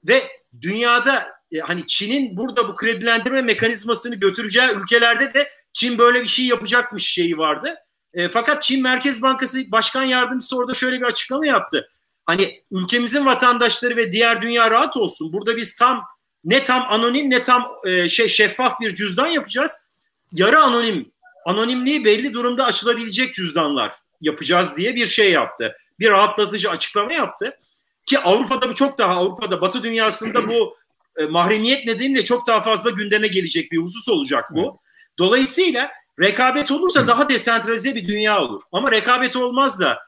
Ve dünyada hani Çin'in burada bu kredilendirme mekanizmasını götüreceği ülkelerde de Çin böyle bir şey yapacakmış şeyi vardı. Fakat Çin Merkez Bankası Başkan Yardımcısı orada şöyle bir açıklama yaptı. Hani ülkemizin vatandaşları ve diğer dünya rahat olsun. Burada biz tam anonim ne tam şeffaf bir cüzdan yapacağız. Yarı anonim, anonimliği belli durumda açılabilecek cüzdanlar yapacağız diye bir yaptı. Bir rahatlatıcı açıklama yaptı. Ki Avrupa'da bu çok daha, Avrupa'da Batı dünyasında bu mahremiyet nedeniyle çok daha fazla gündeme gelecek bir husus olacak bu. Dolayısıyla rekabet olursa daha desentralize bir dünya olur. Ama rekabet olmaz da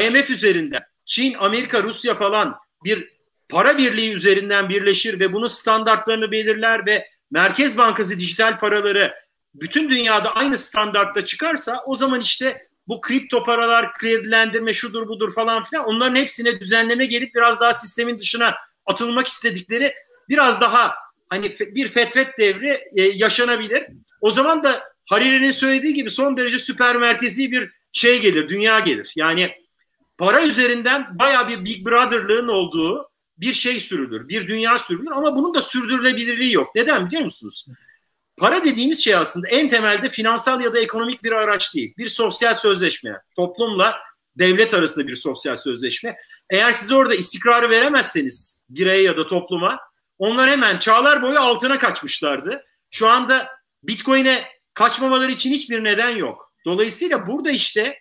IMF üzerinden Çin, Amerika, Rusya falan bir para birliği üzerinden birleşir ve bunun standartlarını belirler ve Merkez Bankası dijital paraları bütün dünyada aynı standartta çıkarsa o zaman işte bu kripto paralar, kredilendirme şudur budur falan filan onların hepsine düzenleme gelip biraz daha sistemin dışına atılmak istedikleri biraz daha hani bir fetret devri yaşanabilir. O zaman da Hariri'nin söylediği gibi son derece süper merkezi bir gelir, dünya gelir. Yani para üzerinden bayağı bir Big Brother'lığın olduğu bir sürülür, bir dünya sürülür ama bunun da sürdürülebilirliği yok. Neden biliyor musunuz? Para dediğimiz aslında en temelde finansal ya da ekonomik bir araç değil. Bir sosyal sözleşme, toplumla devlet arasında bir sosyal sözleşme. Eğer siz orada istikrarı veremezseniz bireye ya da topluma, onlar hemen çağlar boyu altına kaçmışlardı. Şu anda Bitcoin'e kaçmamaları için hiçbir neden yok. Dolayısıyla burada işte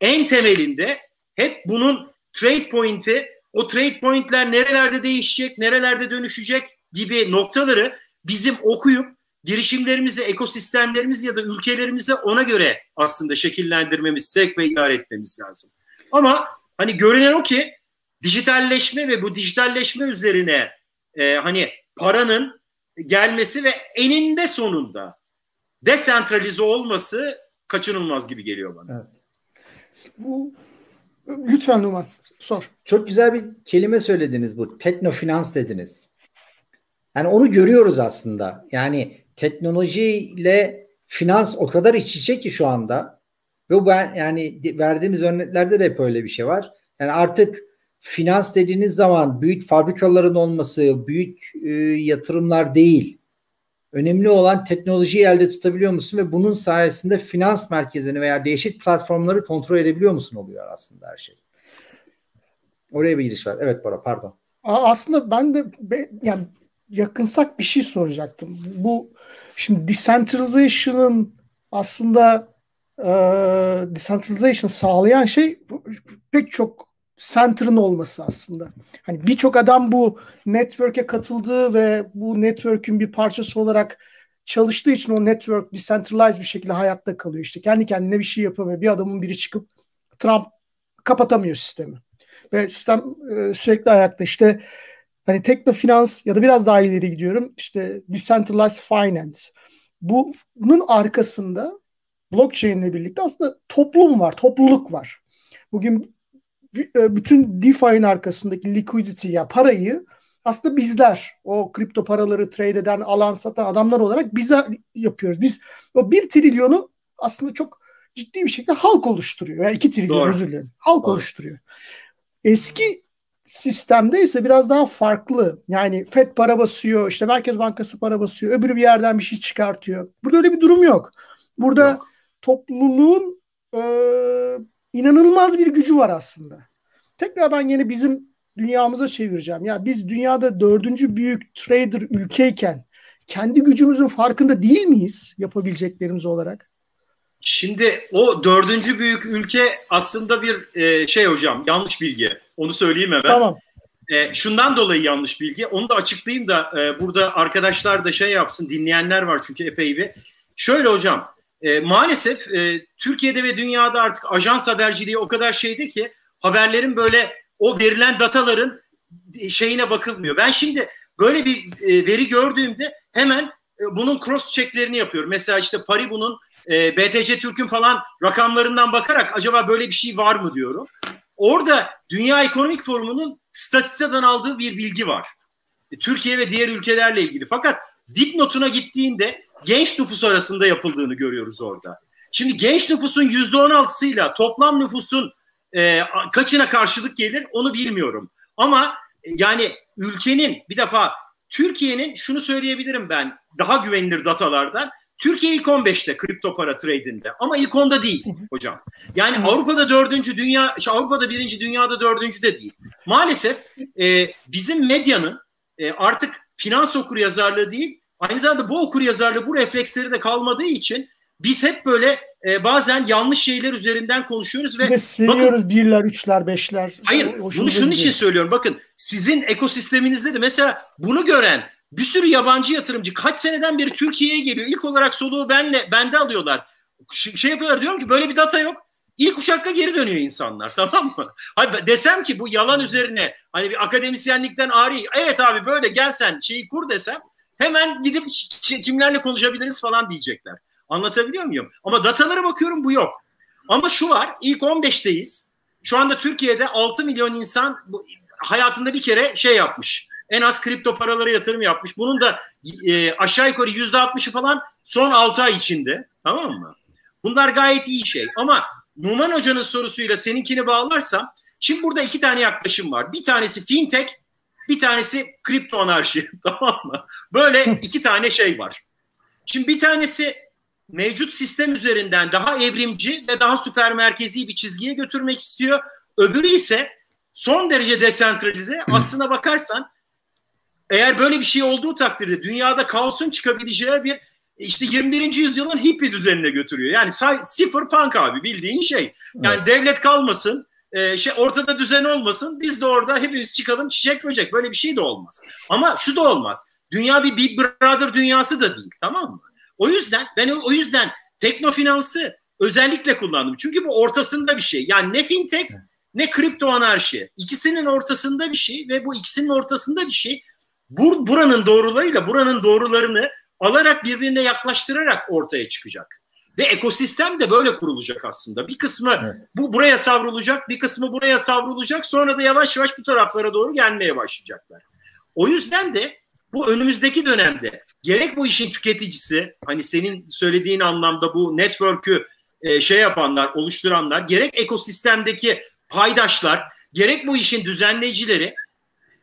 en temelinde hep bunun trade point'i, o trade point'ler nerelerde değişecek, nerelerde dönüşecek gibi noktaları bizim okuyup girişimlerimizi, ekosistemlerimizi ya da ülkelerimizi ona göre aslında şekillendirmemiz, sevk ve idare etmemiz lazım. Ama hani görünen o ki dijitalleşme ve bu dijitalleşme üzerine hani paranın gelmesi ve eninde sonunda desentralize olması kaçınılmaz gibi geliyor bana. Evet. Bu lütfen Numan sor. Çok güzel bir kelime söylediniz bu. Teknofinans dediniz. Yani onu görüyoruz aslında. Yani teknolojiyle finans o kadar iç içe ki şu anda. Ve ben yani verdiğimiz örneklerde de hep öyle bir var. Yani artık finans dediğiniz zaman büyük fabrikaların olması, büyük yatırımlar değil. Önemli olan teknolojiyi elde tutabiliyor musun ve bunun sayesinde finans merkezini veya değişik platformları kontrol edebiliyor musun oluyor aslında her şey. Oraya bir giriş var. Evet Bora, pardon. Aslında ben de yani yakınsak bir şey soracaktım. Bu şimdi decentralization'ın aslında decentralization sağlayan şey pek çok center'ın olması aslında. Hani birçok adam bu network'e katıldığı ve bu network'ün bir parçası olarak çalıştığı için o network decentralized bir şekilde hayatta kalıyor işte. Kendi kendine bir şey yapamıyor. Bir adamın biri çıkıp Trump kapatamıyor sistemi. Ve sistem sürekli ayakta. İşte hani teknofinans ya da biraz daha ileri gidiyorum. İşte decentralized finance. Bunun arkasında blockchain'le birlikte aslında toplum var, topluluk var. Bugün bütün DeFi'nin arkasındaki liquidity ya parayı aslında bizler, o kripto paraları trade eden, alan, satan adamlar olarak biz yapıyoruz. Biz o 1 trilyonu aslında çok ciddi bir şekilde halk oluşturuyor. Yani 2 trilyon, doğru, özür dilerim. Halk, doğru, oluşturuyor. Eski sistemde ise biraz daha farklı. Yani FED para basıyor, işte Merkez Bankası para basıyor, öbürü bir yerden bir şey çıkartıyor. Burada öyle bir durum yok. Burada yok. Topluluğun inanılmaz bir gücü var aslında. Tekrar ben yine bizim dünyamıza çevireceğim. Ya biz dünyada 4. büyük trader ülkeyken kendi gücümüzün farkında değil miyiz yapabileceklerimiz olarak? Şimdi o 4. büyük ülke aslında bir şey hocam, yanlış bilgi. Onu söyleyeyim hemen. Tamam. Şundan dolayı yanlış bilgi. Onu da açıklayayım da burada arkadaşlar da şey yapsın, dinleyenler var çünkü epey bir. Şöyle hocam, maalesef Türkiye'de ve dünyada artık ajans haberciliği o kadar şeydi ki haberlerin böyle o verilen dataların şeyine bakılmıyor. Ben şimdi böyle bir veri gördüğümde hemen bunun cross checklerini yapıyorum. Mesela işte Paribu'nun, BTC Türk'ün falan rakamlarından bakarak acaba böyle bir şey var mı diyorum. Orada Dünya Ekonomik Forumu'nun statistikadan aldığı bir bilgi var. Türkiye ve diğer ülkelerle ilgili. Fakat dipnotuna gittiğinde genç nüfus arasında yapıldığını görüyoruz orada. Şimdi genç nüfusun %16'sıyla toplam nüfusun kaçına karşılık gelir onu bilmiyorum. Ama yani ülkenin, bir defa Türkiye'nin, şunu söyleyebilirim ben daha güvenilir datalardan. Türkiye ilk 15'te kripto para trade'inde ama ilk 10'da değil hocam. Yani Avrupa'da 4. dünya, Avrupa'da 1. dünyada 4. de değil. Maalesef bizim medyanın artık finans okuryazarlığı değil, aynı zamanda bu okuryazarlığı, bu refleksleri de kalmadığı için biz hep böyle bazen yanlış şeyler üzerinden konuşuyoruz ve seviyoruz birler, üçler, beşler. Hayır, bunu şunun için söylüyorum. Bakın sizin ekosisteminizde de mesela bunu gören bir sürü yabancı yatırımcı kaç seneden beri Türkiye'ye geliyor. İlk olarak soluğu bende alıyorlar. Şey yapıyorlar, diyorum ki böyle bir data yok. İlk uçakla geri dönüyor insanlar, tamam mı? Hani desem ki bu yalan üzerine hani bir akademisyenlikten ari, evet abi böyle gel sen şeyi kur desem hemen gidip kimlerle konuşabiliriz falan diyecekler. Anlatabiliyor muyum? Ama datalara bakıyorum, bu yok. Ama şu var, ilk 15'teyiz. Şu anda Türkiye'de 6 milyon insan hayatında bir kere şey yapmış. En az kripto paralara yatırım yapmış. Bunun da aşağı yukarı %60'ı falan son 6 ay içinde. Tamam mı? Bunlar gayet iyi şey. Ama Numan Hoca'nın sorusuyla seninkini bağlarsam, şimdi burada 2 tane yaklaşım var. Bir tanesi fintech, bir tanesi kripto anarşi. Tamam mı? Böyle 2 tane şey var. Şimdi bir tanesi mevcut sistem üzerinden daha evrimci ve daha süper merkezi bir çizgiye götürmek istiyor. Öbürü ise son derece desentralize. Aslına bakarsan eğer böyle bir şey olduğu takdirde dünyada kaosun çıkabileceği bir işte 21. yüzyılın hippie düzenine götürüyor. Yani sıfır punk abi, bildiğin şey. Yani evet, devlet kalmasın, ortada düzen olmasın. Biz de orada hepimiz çıkalım çiçek böcek. Böyle bir şey de olmaz. Ama şu da olmaz. Dünya bir Big Brother dünyası da değil, tamam mı? O yüzden ben teknofinansı özellikle kullandım. Çünkü bu ortasında bir şey. Yani ne fintech ne kripto anarşi. İkisinin ortasında bir şey ve bu ikisinin ortasında bir şey. Buranın doğrularıyla buranın doğrularını alarak birbirine yaklaştırarak ortaya çıkacak. Ve ekosistem de böyle kurulacak aslında. Bir kısmı bu buraya savrulacak, bir kısmı buraya savrulacak. Sonra da yavaş yavaş bu taraflara doğru gelmeye başlayacaklar. O yüzden de bu önümüzdeki dönemde gerek bu işin tüketicisi, hani senin söylediğin anlamda bu network'ü şey yapanlar, oluşturanlar, gerek ekosistemdeki paydaşlar, gerek bu işin düzenleyicileri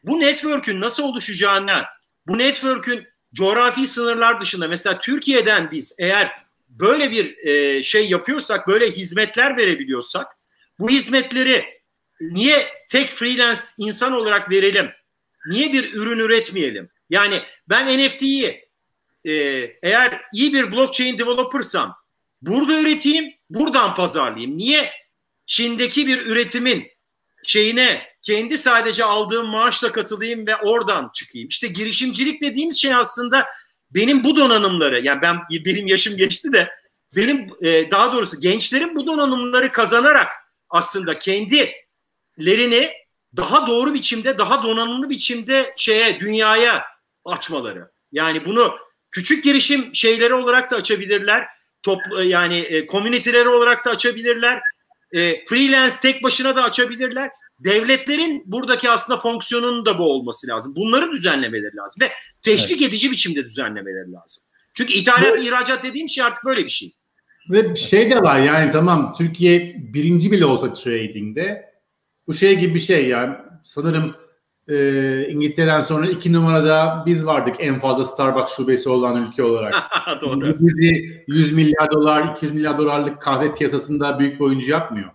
bu network'ün nasıl oluşacağına, bu network'ün coğrafi sınırlar dışında, mesela Türkiye'den biz eğer böyle bir şey yapıyorsak, böyle hizmetler verebiliyorsak, bu hizmetleri niye tek freelance insan olarak verelim? Niye bir ürün üretmeyelim? Yani ben NFT'yi eğer iyi bir blockchain developer'sam Burada üreteyim, buradan pazarlayayım. Niye? Çin'deki bir üretimin şeyine kendi sadece aldığım maaşla katılayım ve oradan çıkayım. İşte girişimcilik dediğimiz şey aslında benim bu donanımları, yani benim yaşım geçti de benim daha doğrusu gençlerin bu donanımları kazanarak aslında kendilerini daha doğru biçimde, daha donanımlı biçimde dünyaya açmaları. Yani bunu küçük girişim şeyleri olarak da açabilirler. Yani komüniteleri olarak da açabilirler. Freelance tek başına da açabilirler. Devletlerin buradaki aslında fonksiyonunun da bu olması lazım. Bunları düzenlemeleri lazım ve teşvik edici biçimde düzenlemeleri lazım. Çünkü ithalat, ihracat dediğim şey artık böyle bir şey. Ve bir şey de var yani, tamam Türkiye birinci bile olsa trading'de bu şey gibi bir şey yani, sanırım İngiltere'den sonra 2 numarada biz vardık en fazla Starbucks şubesi olan ülke olarak. Doğru. Bizi 100 milyar dolar, 200 milyar dolarlık kahve piyasasında büyük bir oyuncu yapmıyor.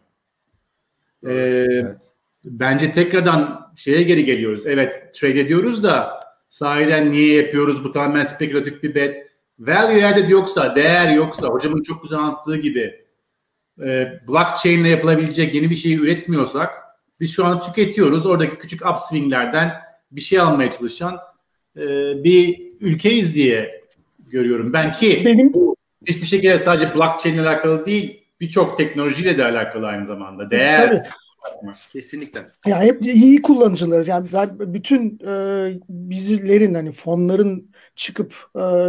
Evet. Bence tekrardan şeye geri geliyoruz. Evet, trade ediyoruz da sahiden niye yapıyoruz? Bu tamamen spekülatif bir bet. Value added yoksa, değer yoksa, hocamın çok güzel anlattığı gibi blockchain ile yapılabilecek yeni bir şeyi üretmiyorsak, biz şu an tüketiyoruz. Oradaki küçük upswinglerden bir şey almaya çalışan bir ülkeyiz diye görüyorum. Ben ki bu hiçbir şekilde sadece blockchain ile alakalı değil, birçok teknolojiyle de alakalı aynı zamanda. Değer... Tabii. Kesinlikle. Ya hep iyi kullanıcılarız. Yani ben bütün bizlerin hani fonların çıkıp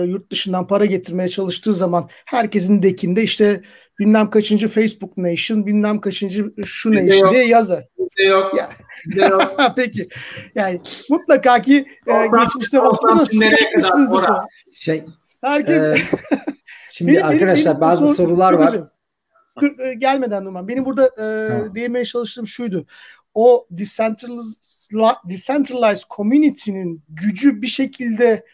yurt dışından para getirmeye çalıştığı zaman herkesin dekinde işte bilmem kaçıncı Facebook Nation, bilmem kaçıncı şu Nation diye yazar. Yok. Ya. Yok. Peki. Yani mutlaka ki geçmişte baktınız, çıkartmışsınızdır. Herkes. Şimdi arkadaşlar bazı sorular var. Hocam. Dur, gelmeden Numan. Benim burada değinmeye çalıştığım şuydu. O decentralized community'nin gücü bir şekilde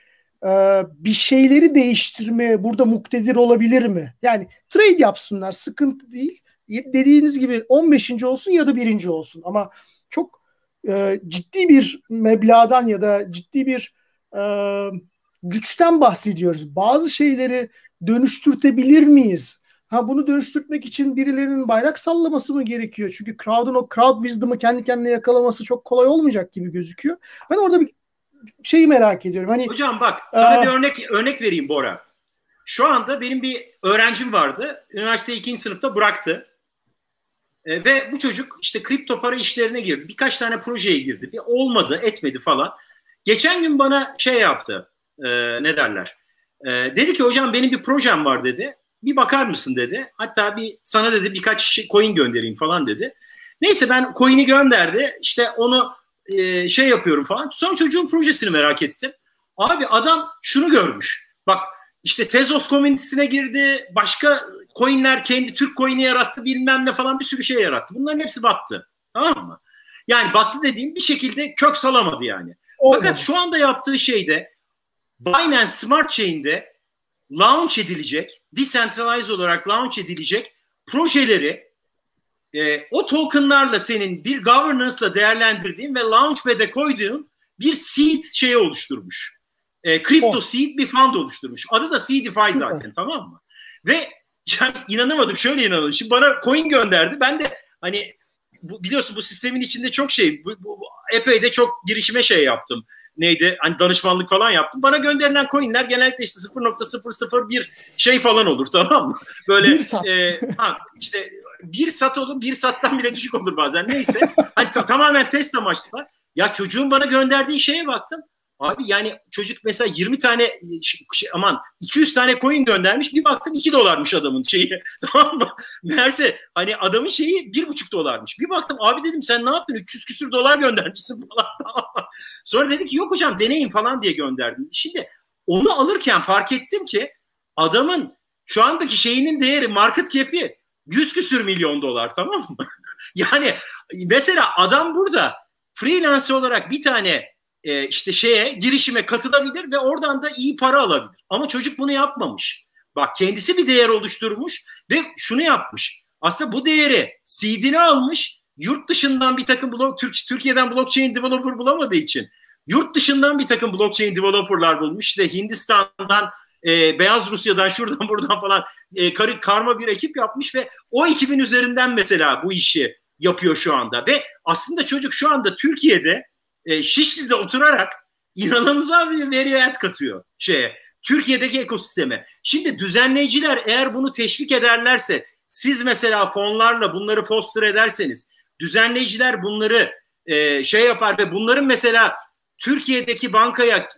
bir şeyleri değiştirmeye burada muktedir olabilir mi? Yani trade yapsınlar, sıkıntı değil. Dediğiniz gibi 15. olsun ya da 1. olsun. Ama çok ciddi bir meblağdan ya da ciddi bir güçten bahsediyoruz. Bazı şeyleri dönüştürtebilir miyiz? Ha, bunu dönüştürmek için birilerinin bayrak sallaması mı gerekiyor? Çünkü crowd'un o crowd wisdom'ı kendi kendine yakalaması çok kolay olmayacak gibi gözüküyor. Ben orada bir şeyi merak ediyorum. Hani, hocam bak sana bir örnek vereyim Bora. Şu anda benim bir öğrencim vardı. Üniversiteyi 2. sınıfta bıraktı. Ve bu çocuk işte kripto para işlerine girdi. Birkaç tane projeye girdi. Bir olmadı, etmedi falan. Geçen gün bana şey yaptı. Ne derler? Dedi ki hocam benim bir projem var dedi. Bir bakar mısın dedi. Hatta bir sana dedi birkaç coin göndereyim falan dedi. Neyse ben coin'i gönderdi. İşte onu şey yapıyorum falan. Sonra çocuğun projesini merak ettim. Abi adam şunu görmüş. Bak işte Tezos komünitesine girdi. Başka coin'ler kendi Türk coin'i yarattı bilmem ne falan bir sürü şey yarattı. Bunların hepsi battı. Tamam mı? Yani battı dediğim bir şekilde kök salamadı yani. Olmadı. Fakat şu anda yaptığı şeyde Binance Smart Chain'de launch edilecek, decentralized olarak launch edilecek projeleri o tokenlarla senin bir governance'la değerlendirdiğin ve launchpad'e koyduğun bir seed şeyi oluşturmuş. Crypto seed bir fund oluşturmuş. Adı da Seedify zaten, tamam mı? Ve yani inanamadım, şöyle inanamadım. Şimdi bana coin gönderdi. Ben de hani biliyorsun bu sistemin içinde çok şey, epey de çok girişime şey yaptım. Neydi? Hani danışmanlık falan yaptım. Bana gönderilen coinler genellikle işte 0.001 şey falan olur, tamam mı? Böyle bir sat. İşte bir sat olur, bir sattan bile düşük olur bazen. Neyse. Hani tamamen test amaçlı var. Ya çocuğun bana gönderdiği şeye baktım. Abi yani çocuk mesela 20 tane 200 tane coin göndermiş. Bir baktım 2 dolarmış adamın şeyi. Tamam mı? Meğerse hani adamın şeyi 1,5 dolarmış. Bir baktım abi dedim sen ne yaptın? 300 küsür dolar göndermişsin falan. Tamam mı? Sonra dedi ki yok hocam deneyin falan diye gönderdim. Şimdi onu alırken fark ettim ki adamın şu andaki şeyinin değeri, market cap'i 100 küsür milyon dolar, tamam mı? Yani mesela adam burada freelance olarak bir tane işte girişime katılabilir ve oradan da iyi para alabilir. Ama çocuk bunu yapmamış. Bak kendisi bir değer oluşturmuş ve şunu yapmış. Aslında bu değeri seed'ini almış, yurt dışından bir takım Türkiye'den blockchain developer bulamadığı için yurt dışından bir takım blockchain developer'lar bulmuş. İşte Hindistan'dan Beyaz Rusya'dan şuradan buradan falan karma bir ekip yapmış ve o ekibin üzerinden mesela bu işi yapıyor şu anda. Ve aslında çocuk şu anda Türkiye'de Şişli'de oturarak inanılmaz bir veriyet katıyor şeye, Türkiye'deki ekosisteme. Şimdi düzenleyiciler eğer bunu teşvik ederlerse, siz mesela fonlarla bunları foster ederseniz, düzenleyiciler bunları yapar ve bunların mesela Türkiye'deki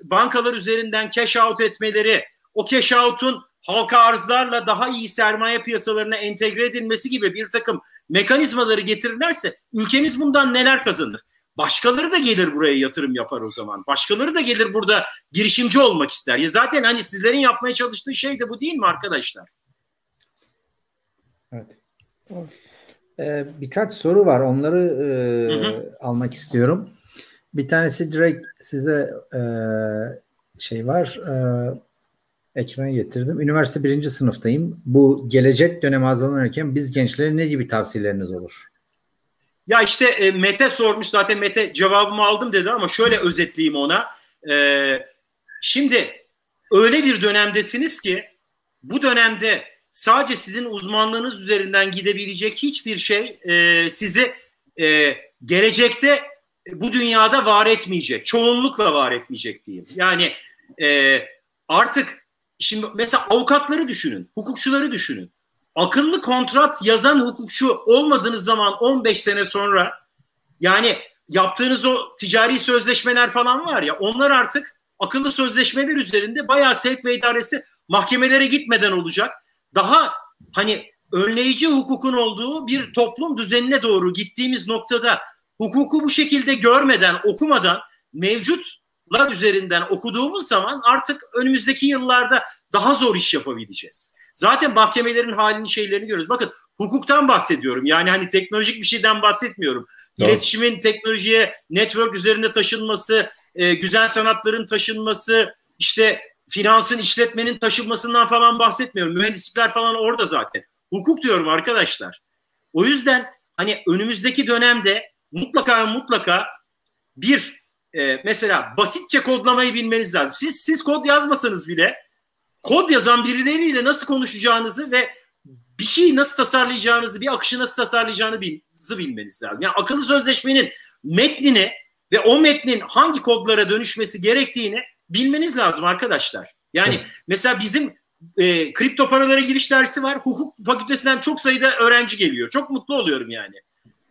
bankalar üzerinden cash out etmeleri, o cash out'un halka arzlarla daha iyi sermaye piyasalarına entegre edilmesi gibi bir takım mekanizmaları getirirlerse ülkemiz bundan neler kazanır? Başkaları da gelir buraya yatırım yapar o zaman. Başkaları da gelir burada girişimci olmak ister. Ya zaten hani sizlerin yapmaya çalıştığı şey de bu değil mi arkadaşlar? Evet. Birkaç soru var. Onları almak istiyorum. Bir tanesi direkt size var. Ekrana getirdim. Üniversite 1. sınıftayım. Bu gelecek dönemi hazırlanırken biz gençlere ne gibi tavsiyeleriniz olur? Ya işte Mete sormuş. Zaten Mete cevabımı aldım dedi ama şöyle özetleyeyim ona. Şimdi öyle bir dönemdesiniz ki bu dönemde sadece sizin uzmanlığınız üzerinden gidebilecek hiçbir şey sizi gelecekte bu dünyada var etmeyecek. Çoğunlukla var etmeyecek diyeyim. Yani artık şimdi mesela avukatları düşünün, hukukçuları düşünün. Akıllı kontrat yazan hukukçu olmadığınız zaman 15 sene sonra, yani yaptığınız o ticari sözleşmeler falan var ya, onlar artık akıllı sözleşmeler üzerinde bayağı sevk ve idaresi mahkemelere gitmeden olacak. Daha hani önleyici hukukun olduğu bir toplum düzenine doğru gittiğimiz noktada hukuku bu şekilde görmeden, okumadan, mevcutlar üzerinden okuduğumuz zaman artık önümüzdeki yıllarda daha zor iş yapabileceğiz. Zaten mahkemelerin halini, şeylerini görüyoruz. Bakın hukuktan bahsediyorum. Yani hani teknolojik bir şeyden bahsetmiyorum. Doğru. İletişimin teknolojiye, network üzerine taşınması, güzel sanatların taşınması, işte finansın, işletmenin taşınmasından falan bahsetmiyorum. Mühendislikler falan orada zaten. Hukuk diyorum arkadaşlar. O yüzden hani önümüzdeki dönemde mutlaka bir mesela basitçe kodlamayı bilmeniz lazım. Siz kod yazmasanız bile kod yazan birileriyle nasıl konuşacağınızı ve bir şeyi nasıl tasarlayacağınızı, bir akışı nasıl tasarlayacağınızı bilmeniz lazım. Yani akıllı sözleşmenin metnini ve o metnin hangi kodlara dönüşmesi gerektiğini bilmeniz lazım arkadaşlar. Yani mesela bizim kripto paralara giriş dersi var. Hukuk fakültesinden çok sayıda öğrenci geliyor. Çok mutlu oluyorum yani.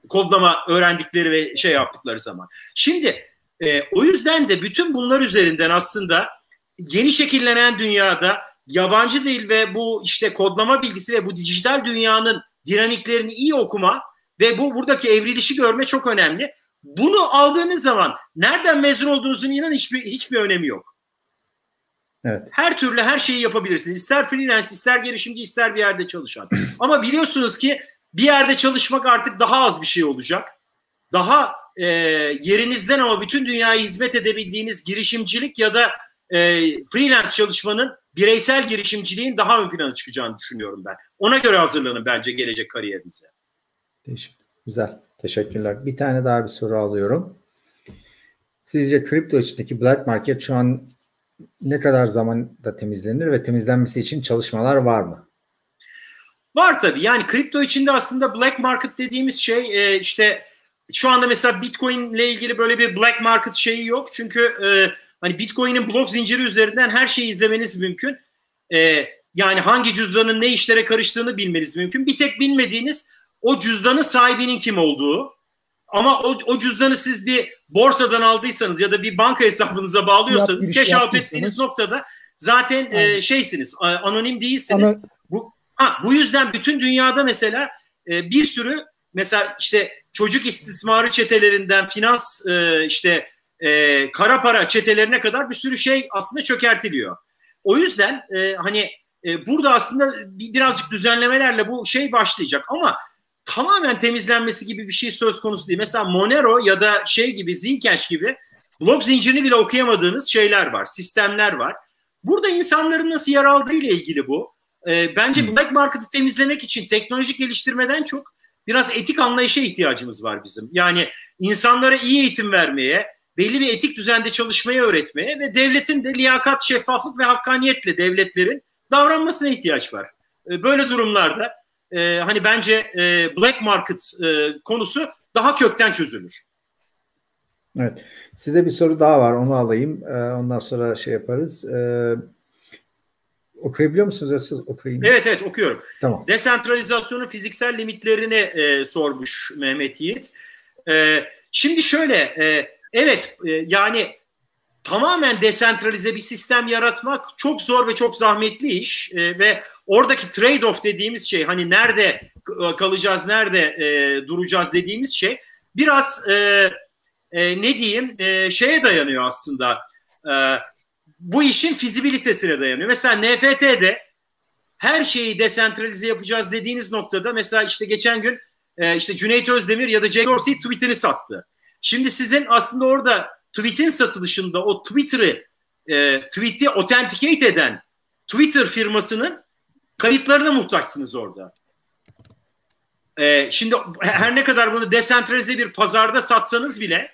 Kodlama öğrendikleri ve yaptıkları zaman. Şimdi o yüzden de bütün bunlar üzerinden aslında yeni şekillenen dünyada yabancı dil ve bu işte kodlama bilgisi ve bu dijital dünyanın dinamiklerini iyi okuma ve bu buradaki evrilişi görme çok önemli. Bunu aldığınız zaman nereden mezun olduğunuzun inan hiçbir önemi yok. Evet. Her türlü her şeyi yapabilirsiniz. İster freelance, ister girişimci, ister bir yerde çalışan. Ama biliyorsunuz ki bir yerde çalışmak artık daha az bir şey olacak. Daha yerinizden ama bütün dünyaya hizmet edebildiğiniz girişimcilik ya da freelance çalışmanın, bireysel girişimciliğin daha ön plana çıkacağını düşünüyorum ben. Ona göre hazırlanın bence gelecek kariyerinize. Güzel. Teşekkürler. Bir tane daha bir soru alıyorum. Sizce kripto içindeki black market şu an ne kadar zamanda temizlenir ve temizlenmesi için çalışmalar var mı? Var tabii. Yani kripto içinde aslında black market dediğimiz şey işte şu anda mesela Bitcoin ile ilgili böyle bir black market şeyi yok. Çünkü hani Bitcoin'in blok zinciri üzerinden her şeyi izlemeniz mümkün. Yani hangi cüzdanın ne işlere karıştığını bilmeniz mümkün. Bir tek bilmediğiniz o cüzdanın sahibinin kim olduğu. Ama o cüzdanı siz bir borsadan aldıysanız ya da bir banka hesabınıza bağlıyorsanız, cash out ettiğiniz noktada zaten şeysiniz, anonim değilsiniz. Bu yüzden bütün dünyada mesela bir sürü mesela işte çocuk istismarı çetelerinden finans kara para çetelerine kadar bir sürü şey aslında çökertiliyor. O yüzden burada aslında birazcık düzenlemelerle bu şey başlayacak ama tamamen temizlenmesi gibi bir şey söz konusu değil. Mesela Monero ya da gibi Zcash gibi blok zincirini bile okuyamadığınız şeyler var, sistemler var. Burada insanların nasıl yer aldığı ile ilgili bu. Bence black market'ı temizlemek için teknolojik geliştirmeden çok biraz etik anlayışa ihtiyacımız var bizim. Yani insanlara iyi eğitim vermeye belli bir etik düzende çalışmayı öğretmeye ve devletin de liyakat, şeffaflık ve hakkaniyetle devletlerin davranmasına ihtiyaç var. Böyle durumlarda hani bence black market konusu daha kökten çözülür. Evet. Size bir soru daha var. Onu alayım. Ondan sonra şey yaparız. Okuyabiliyor musunuz? Okuyayım. Evet okuyorum. Tamam. Desentralizasyonun fiziksel limitlerini sormuş Mehmet Yiğit. Şimdi şöyle evet yani tamamen desentralize bir sistem yaratmak çok zor ve çok zahmetli iş ve oradaki trade-off dediğimiz şey hani nerede kalacağız, nerede duracağız dediğimiz şey biraz ne diyeyim şeye dayanıyor aslında. Bu işin fizibilitesine dayanıyor. Mesela NFT'de her şeyi desentralize yapacağız dediğiniz noktada mesela işte geçen gün işte Cüneyt Özdemir ya da Jack Dorsey tweetini sattı. Şimdi sizin aslında orada tweetin satılışında o tweet'i authenticate eden Twitter firmasının kayıtlarına muhtaçsınız orada. Şimdi her ne kadar bunu desentralize bir pazarda satsanız bile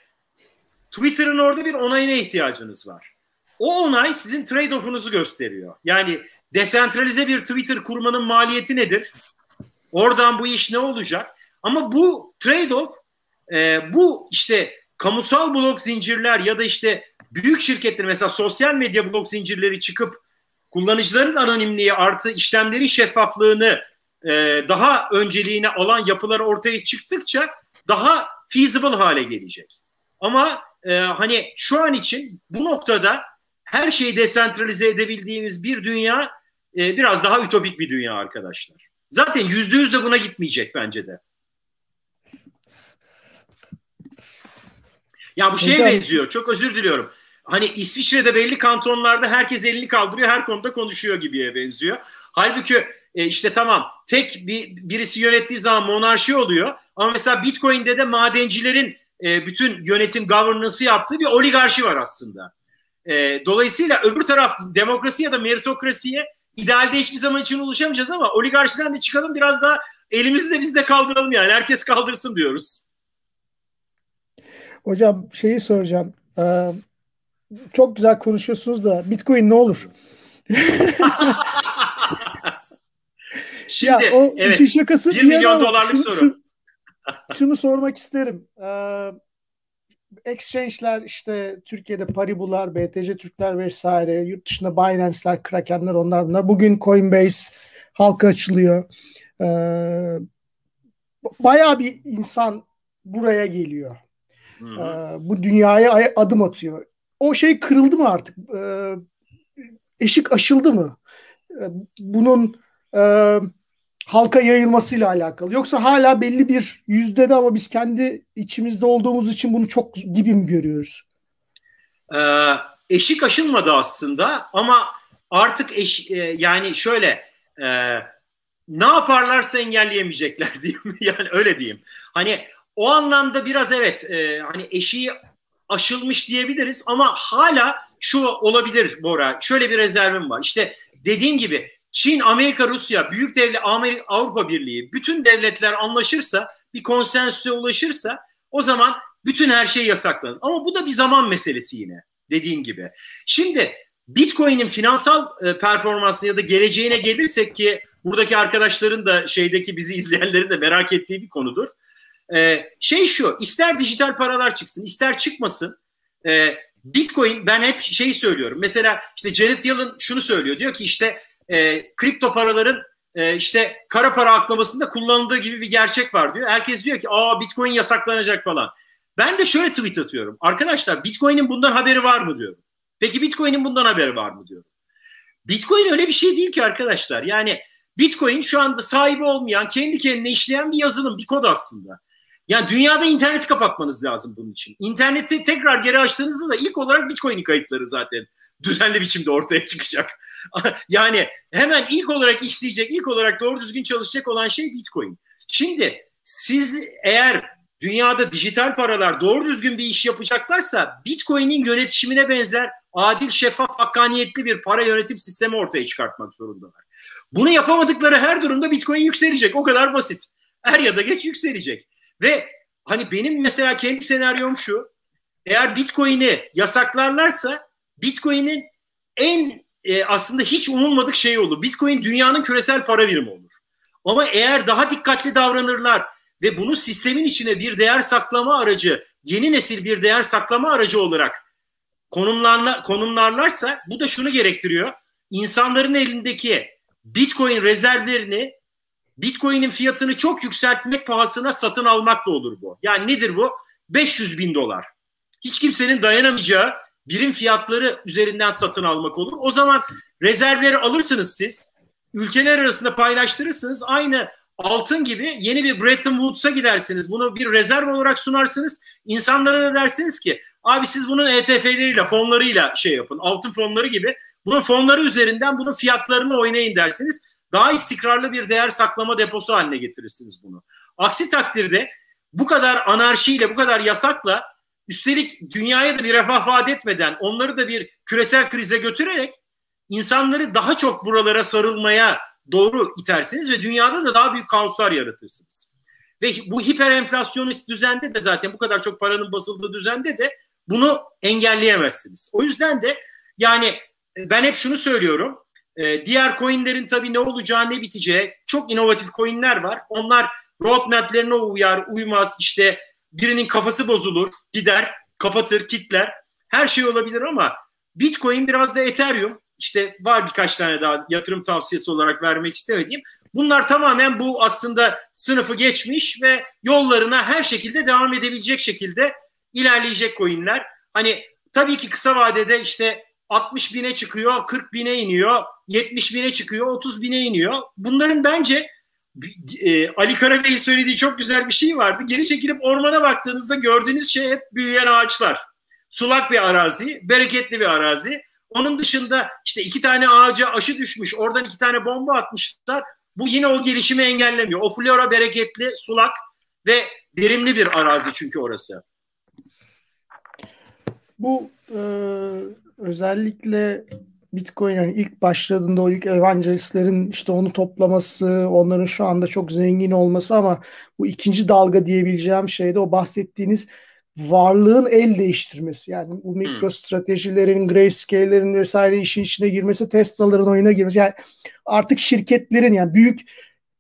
Twitter'ın orada bir onayına ihtiyacınız var. O onay sizin trade-off'unuzu gösteriyor. Yani desentralize bir Twitter kurmanın maliyeti nedir? Oradan bu iş ne olacak? Ama bu trade-off bu işte kamusal blok zincirler ya da işte büyük şirketler mesela sosyal medya blok zincirleri çıkıp kullanıcıların anonimliği artı işlemlerin şeffaflığını daha önceliğine alan yapılar ortaya çıktıkça daha feasible hale gelecek. Ama hani şu an için bu noktada her şeyi desentralize edebildiğimiz bir dünya biraz daha ütopik bir dünya arkadaşlar. Zaten %100 de buna gitmeyecek bence de. Ya bu şeye benziyor. Çok özür diliyorum. Hani İsviçre'de belli kantonlarda herkes elini kaldırıyor, her konuda konuşuyor gibiye benziyor. Halbuki işte tamam tek birisi yönettiği zaman monarşi oluyor. Ama mesela Bitcoin'de de madencilerin bütün yönetim governance'ı yaptığı bir oligarşi var aslında. Dolayısıyla öbür taraf demokrasi ya da meritokrasiye idealde hiçbir zaman için ulaşamayacağız ama oligarşiden de çıkalım biraz daha elimizi de biz de kaldıralım yani herkes kaldırsın diyoruz. Hocam şeyi soracağım. Çok güzel konuşuyorsunuz da Bitcoin ne olur? Şimdi ya, o evet, şakası 1 milyon dolarlık şunu, soru. Şunu sormak isterim. Exchange'ler işte Türkiye'de Paribu'lar, BTC Türkler vesaire, yurt dışında ByteDance'ler, Kraken'ler onlar bunlar. Bugün Coinbase halka açılıyor. Bayağı bir insan buraya geliyor. Bu dünyaya adım atıyor. O şey kırıldı mı artık? Eşik aşıldı mı? Bunun halka yayılmasıyla alakalı. Yoksa hala belli bir yüzdede ama biz kendi içimizde olduğumuz için bunu çok gibi mi görüyoruz? Eşik aşılmadı aslında ama artık yani şöyle ne yaparlarsa engelleyemeyecekler diyeyim. Yani öyle diyeyim. Hani o anlamda biraz evet hani eşiği aşılmış diyebiliriz ama hala şu olabilir Bora. Şöyle bir rezervim var. İşte dediğim gibi Çin, Amerika, Rusya, büyük devlet Avrupa Birliği bütün devletler anlaşırsa, bir konsensüse ulaşırsa o zaman bütün her şey yasaklanır. Ama bu da bir zaman meselesi yine dediğim gibi. Şimdi Bitcoin'in finansal performansına ya da geleceğine gelirsek ki buradaki arkadaşların da şeydeki bizi izleyenlerin de merak ettiği bir konudur. Şey şu, ister dijital paralar çıksın, ister çıkmasın. Bitcoin, ben hep şeyi söylüyorum. Mesela işte Janet Yellen şunu söylüyor. Diyor ki işte kripto paraların işte kara para aklamasında kullanıldığı gibi bir gerçek var diyor. Herkes diyor ki Bitcoin yasaklanacak falan. Ben de şöyle tweet atıyorum. Arkadaşlar Bitcoin'in bundan haberi var mı diyorum. Peki Bitcoin'in bundan haberi var mı diyorum. Bitcoin öyle bir şey değil ki arkadaşlar. Yani Bitcoin şu anda sahibi olmayan, kendi kendine işleyen bir yazılım, bir kod aslında. Yani dünyada interneti kapatmanız lazım bunun için. İnterneti tekrar geri açtığınızda da ilk olarak Bitcoin'in kayıtları zaten düzenli biçimde ortaya çıkacak. Yani hemen ilk olarak işleyecek, ilk olarak doğru düzgün çalışacak olan şey Bitcoin. Şimdi siz eğer dünyada dijital paralar doğru düzgün bir iş yapacaklarsa Bitcoin'in yönetişimine benzer adil, şeffaf, hakkaniyetli bir para yönetim sistemi ortaya çıkartmak zorundalar. Bunu yapamadıkları her durumda Bitcoin yükselecek. O kadar basit. Er ya da geç yükselecek. Ve hani benim mesela kendi senaryom şu. eğer Bitcoin'i yasaklarlarsa Bitcoin'in en aslında hiç umulmadık şeyi olur. Bitcoin dünyanın küresel para birimi olur. Ama eğer daha dikkatli davranırlar ve bunu sistemin içine bir değer saklama aracı, yeni nesil bir değer saklama aracı olarak konumlarlarsa bu da şunu gerektiriyor. İnsanların elindeki Bitcoin rezervlerini Bitcoin'in fiyatını çok yükseltmek pahasına satın almakla olur bu. Yani nedir bu? 500.000 dolar. Hiç kimsenin dayanamayacağı birim fiyatları üzerinden satın almak olur. O zaman rezervleri alırsınız siz. Ülkeler arasında paylaştırırsınız. Aynı altın gibi yeni bir Bretton Woods'a gidersiniz. Bunu bir rezerv olarak sunarsınız. İnsanlara da dersiniz ki abi siz bunun ETF'leriyle, fonlarıyla şey yapın. Altın fonları gibi. Bunun fonları üzerinden bunun fiyatlarını oynayın dersiniz. Daha istikrarlı bir değer saklama deposu haline getirirsiniz bunu. Aksi takdirde bu kadar anarşiyle, bu kadar yasakla, üstelik dünyaya da bir refah vaat etmeden, onları da bir küresel krize götürerek insanları daha çok buralara sarılmaya doğru itersiniz ve dünyada da daha büyük kaoslar yaratırsınız. Ve bu hiper enflasyonist düzende de zaten bu kadar çok paranın basıldığı düzende de bunu engelleyemezsiniz. O yüzden de yani ben hep şunu söylüyorum. Diğer coinlerin tabii ne olacağı, ne biteceği, çok inovatif coinler var. Onlar roadmap'lerine uyar, uymaz, işte birinin kafası bozulur, gider, kapatır, kitler. Her şey olabilir ama Bitcoin biraz da Ethereum. İşte var birkaç tane daha yatırım tavsiyesi olarak vermek istemediğim. Bunlar tamamen bu aslında sınıfı geçmiş ve yollarına her şekilde devam edebilecek şekilde ilerleyecek coinler. Hani tabii ki kısa vadede işte 60.000'e çıkıyor, 40.000'e iniyor, 70.000'e çıkıyor, 30.000'e iniyor. Bunların bence Ali Karabey'in söylediği çok güzel bir şey vardı. Geri çekilip ormana baktığınızda gördüğünüz şey hep büyüyen ağaçlar. Sulak bir arazi, bereketli bir arazi. Onun dışında işte 2 tane ağaca aşı düşmüş, oradan 2 tane bomba atmışlar. Bu yine o gelişimi engellemiyor. O flora bereketli, sulak ve verimli bir arazi çünkü orası. Bu özellikle Bitcoin yani ilk başladığında o ilk evangelistlerin işte onu toplaması, onların şu anda çok zengin olması ama bu ikinci dalga diyebileceğim şey de o bahsettiğiniz varlığın el değiştirmesi. Yani bu mikro stratejilerin, grayscale'lerin vesaire işin içine girmesi, Tesla'ların oyuna girmesi. Yani artık şirketlerin yani büyük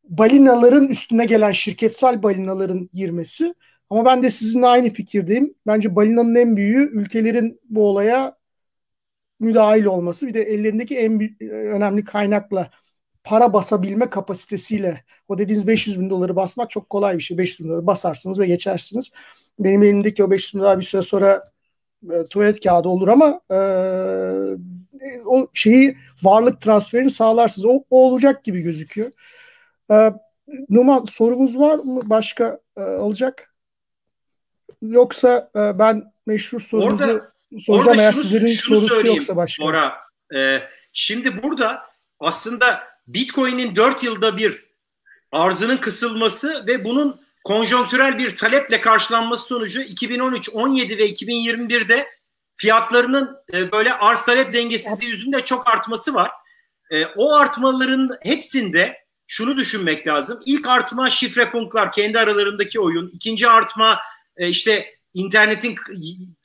balinaların üstüne gelen şirketsel balinaların girmesi. Ama ben de sizinle aynı fikirdeyim. Bence balinanın en büyüğü ülkelerin bu olaya müdahil olması. Bir de ellerindeki en önemli kaynakla para basabilme kapasitesiyle. O dediğiniz 500.000 doları basmak çok kolay bir şey. 500.000 doları basarsınız ve geçersiniz. Benim elimdeki o 500.000 dolar bir süre sonra tuvalet kağıdı olur ama o şeyi varlık transferini sağlarsınız. O olacak gibi gözüküyor. Numan sorumuz var mı? Başka alacak? Yoksa ben meşhur sorunuzu soracağım. Eğer sizlerin sorusu yoksa başka. Şimdi burada aslında Bitcoin'in 4 yılda bir arzının kısılması ve bunun konjonktürel bir taleple karşılanması sonucu 2013, 17 ve 2021'de fiyatlarının böyle arz talep dengesizliği yüzünden çok artması var. O artmaların hepsinde şunu düşünmek lazım. İlk artma şifre punklar, kendi aralarındaki oyun. İkinci artma işte internetin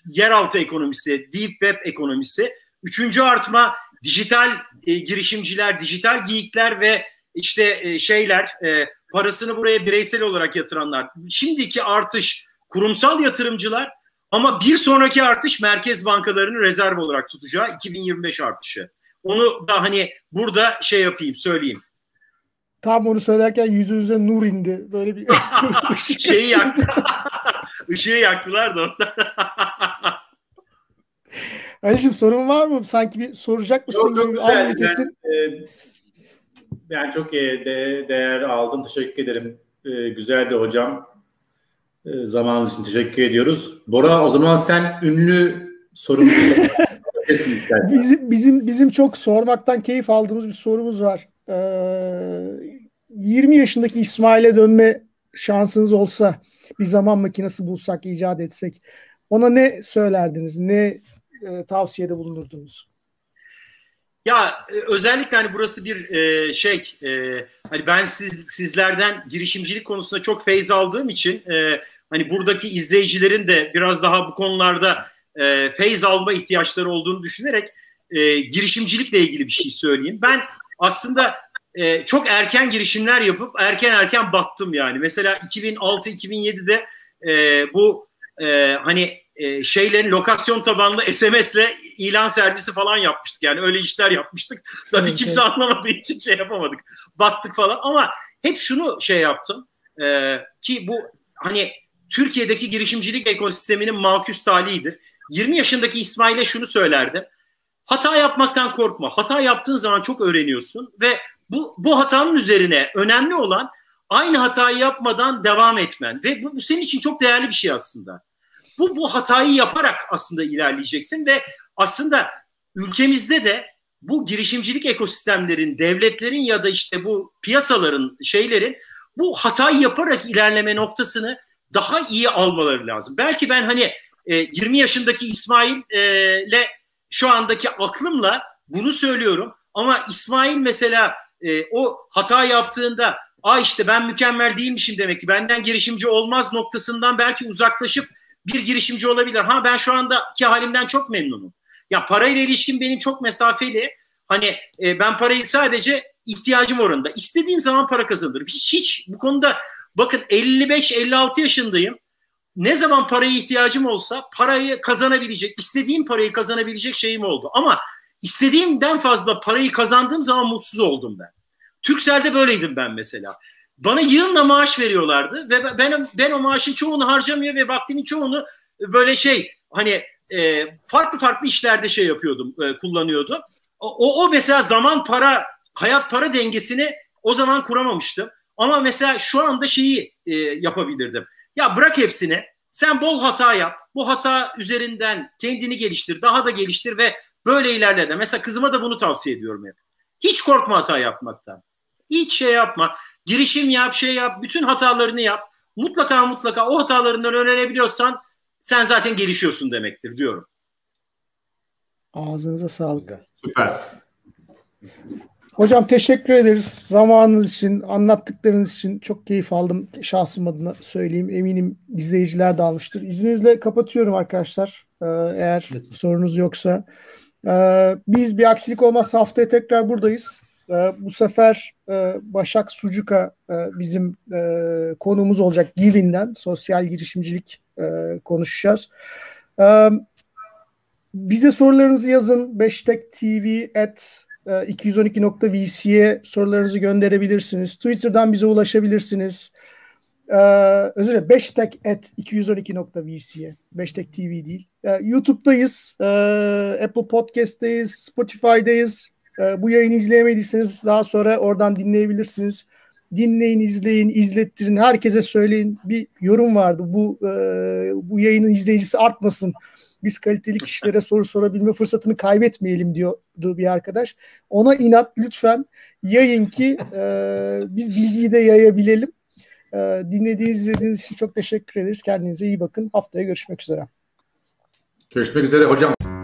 yeraltı ekonomisi, deep web ekonomisi. Üçüncü artma dijital girişimciler, dijital geyikler ve işte parasını buraya bireysel olarak yatıranlar. Şimdiki artış kurumsal yatırımcılar ama bir sonraki artış merkez bankalarının rezerv olarak tutacağı 2025 artışı. Onu da hani burada söyleyeyim. Tam onu söylerken yüzünüze nur indi. Böyle bir Işığı yaktılar da ondan. Ali'cim sorun var mı? Sanki bir soracak mısın? Yok, güzel. Ben çok değer aldım. Teşekkür ederim. Güzeldi hocam. Zamanınız için teşekkür ediyoruz. Bora, o zaman sen ünlü sorumuzu bizim çok sormaktan keyif aldığımız bir sorumuz var. 20 yaşındaki İsmail'e dönme şansınız olsa, bir zaman makinesi bulsak, icat etsek, ona ne söylerdiniz? Ne tavsiyede bulunurdunuz? Ya özellikle hani burası bir hani ben sizlerden girişimcilik konusunda çok feyz aldığım için hani buradaki izleyicilerin de biraz daha bu konularda feyz alma ihtiyaçları olduğunu düşünerek girişimcilikle ilgili bir şey söyleyeyim. Ben aslında çok erken girişimler yapıp erken battım yani. Mesela 2006-2007'de bu hani şeylerin lokasyon tabanlı SMS'le ilan servisi falan yapmıştık. Yani öyle işler yapmıştık. Tabii kimse anlamadığı için şey yapamadık. Battık falan ama hep şunu şey yaptım ki bu hani Türkiye'deki girişimcilik ekosisteminin makus talihidir. 20 yaşındaki İsmail'e şunu söylerdim. Hata yapmaktan korkma. Hata yaptığın zaman çok öğreniyorsun ve bu hatanın üzerine önemli olan aynı hatayı yapmadan devam etmen. Ve bu senin için çok değerli bir şey aslında. Bu hatayı yaparak aslında ilerleyeceksin ve aslında ülkemizde de bu girişimcilik ekosistemlerin, devletlerin ya da işte bu piyasaların, şeylerin bu hatayı yaparak ilerleme noktasını daha iyi almaları lazım. Belki ben hani 20 yaşındaki İsmail'le şu andaki aklımla bunu söylüyorum ama İsmail mesela o hata yaptığında işte ben mükemmel değilmişim demek ki benden girişimci olmaz noktasından belki uzaklaşıp bir girişimci olabilir. Ha ben şu andaki halimden çok memnunum. Ya parayla ilişkim benim çok mesafeli. Hani ben parayı sadece ihtiyacım oranında. İstediğim zaman para kazanırım. Hiç bu konuda bakın 55-56 yaşındayım. Ne zaman paraya ihtiyacım olsa parayı kazanabilecek, istediğim parayı kazanabilecek şeyim oldu. Ama istediğimden fazla parayı kazandığım zaman mutsuz oldum ben. Turkcell'de böyleydim ben mesela. Bana yığınla maaş veriyorlardı ve ben o maaşın çoğunu harcamıyor ve vaktimin çoğunu böyle hani farklı işlerde yapıyordum, kullanıyordum. O mesela zaman para, hayat para dengesini o zaman kuramamıştım. Ama mesela şu anda yapabilirdim. Ya bırak hepsini, sen bol hata yap, bu hata üzerinden kendini geliştir, daha da geliştir ve böyle ilerle de. Mesela kızıma da bunu tavsiye ediyorum hep. Hiç korkma hata yapmaktan. Hiç şey yapma. Girişim yap, bütün hatalarını yap. Mutlaka o hatalarından öğrenebiliyorsan sen zaten gelişiyorsun demektir diyorum. Ağzınıza sağlık. Süper. Hocam teşekkür ederiz. Zamanınız için, anlattıklarınız için çok keyif aldım. Şahsım adına söyleyeyim. Eminim izleyiciler de almıştır. İzninizle kapatıyorum arkadaşlar. Eğer sorunuz yoksa. Biz bir aksilik olmazsa haftaya tekrar buradayız. Bu sefer Başak Sucuk'a bizim konuğumuz olacak. Givin'den sosyal girişimcilik konuşacağız. Bize sorularınızı yazın. beştektv@212.vc'ye sorularınızı gönderebilirsiniz. Twitter'dan bize ulaşabilirsiniz. Özür dilerim. beştek@212.vc'ye. Beştek TV değil. YouTube'dayız. Apple Podcast'tayız. Spotify'dayız. Bu yayını izleyemediyseniz daha sonra oradan dinleyebilirsiniz. Dinleyin, izleyin, izlettirin. Herkese söyleyin. Bir yorum vardı. Bu yayının izleyicisi artmasın. Biz kaliteli kişilere soru sorabilme fırsatını kaybetmeyelim diyordu bir arkadaş. Ona inat lütfen yayın ki biz bilgiyi de yayabilelim. Dinlediğiniz, izlediğiniz için çok teşekkür ederiz. Kendinize iyi bakın. Haftaya görüşmek üzere. Görüşmek üzere hocam.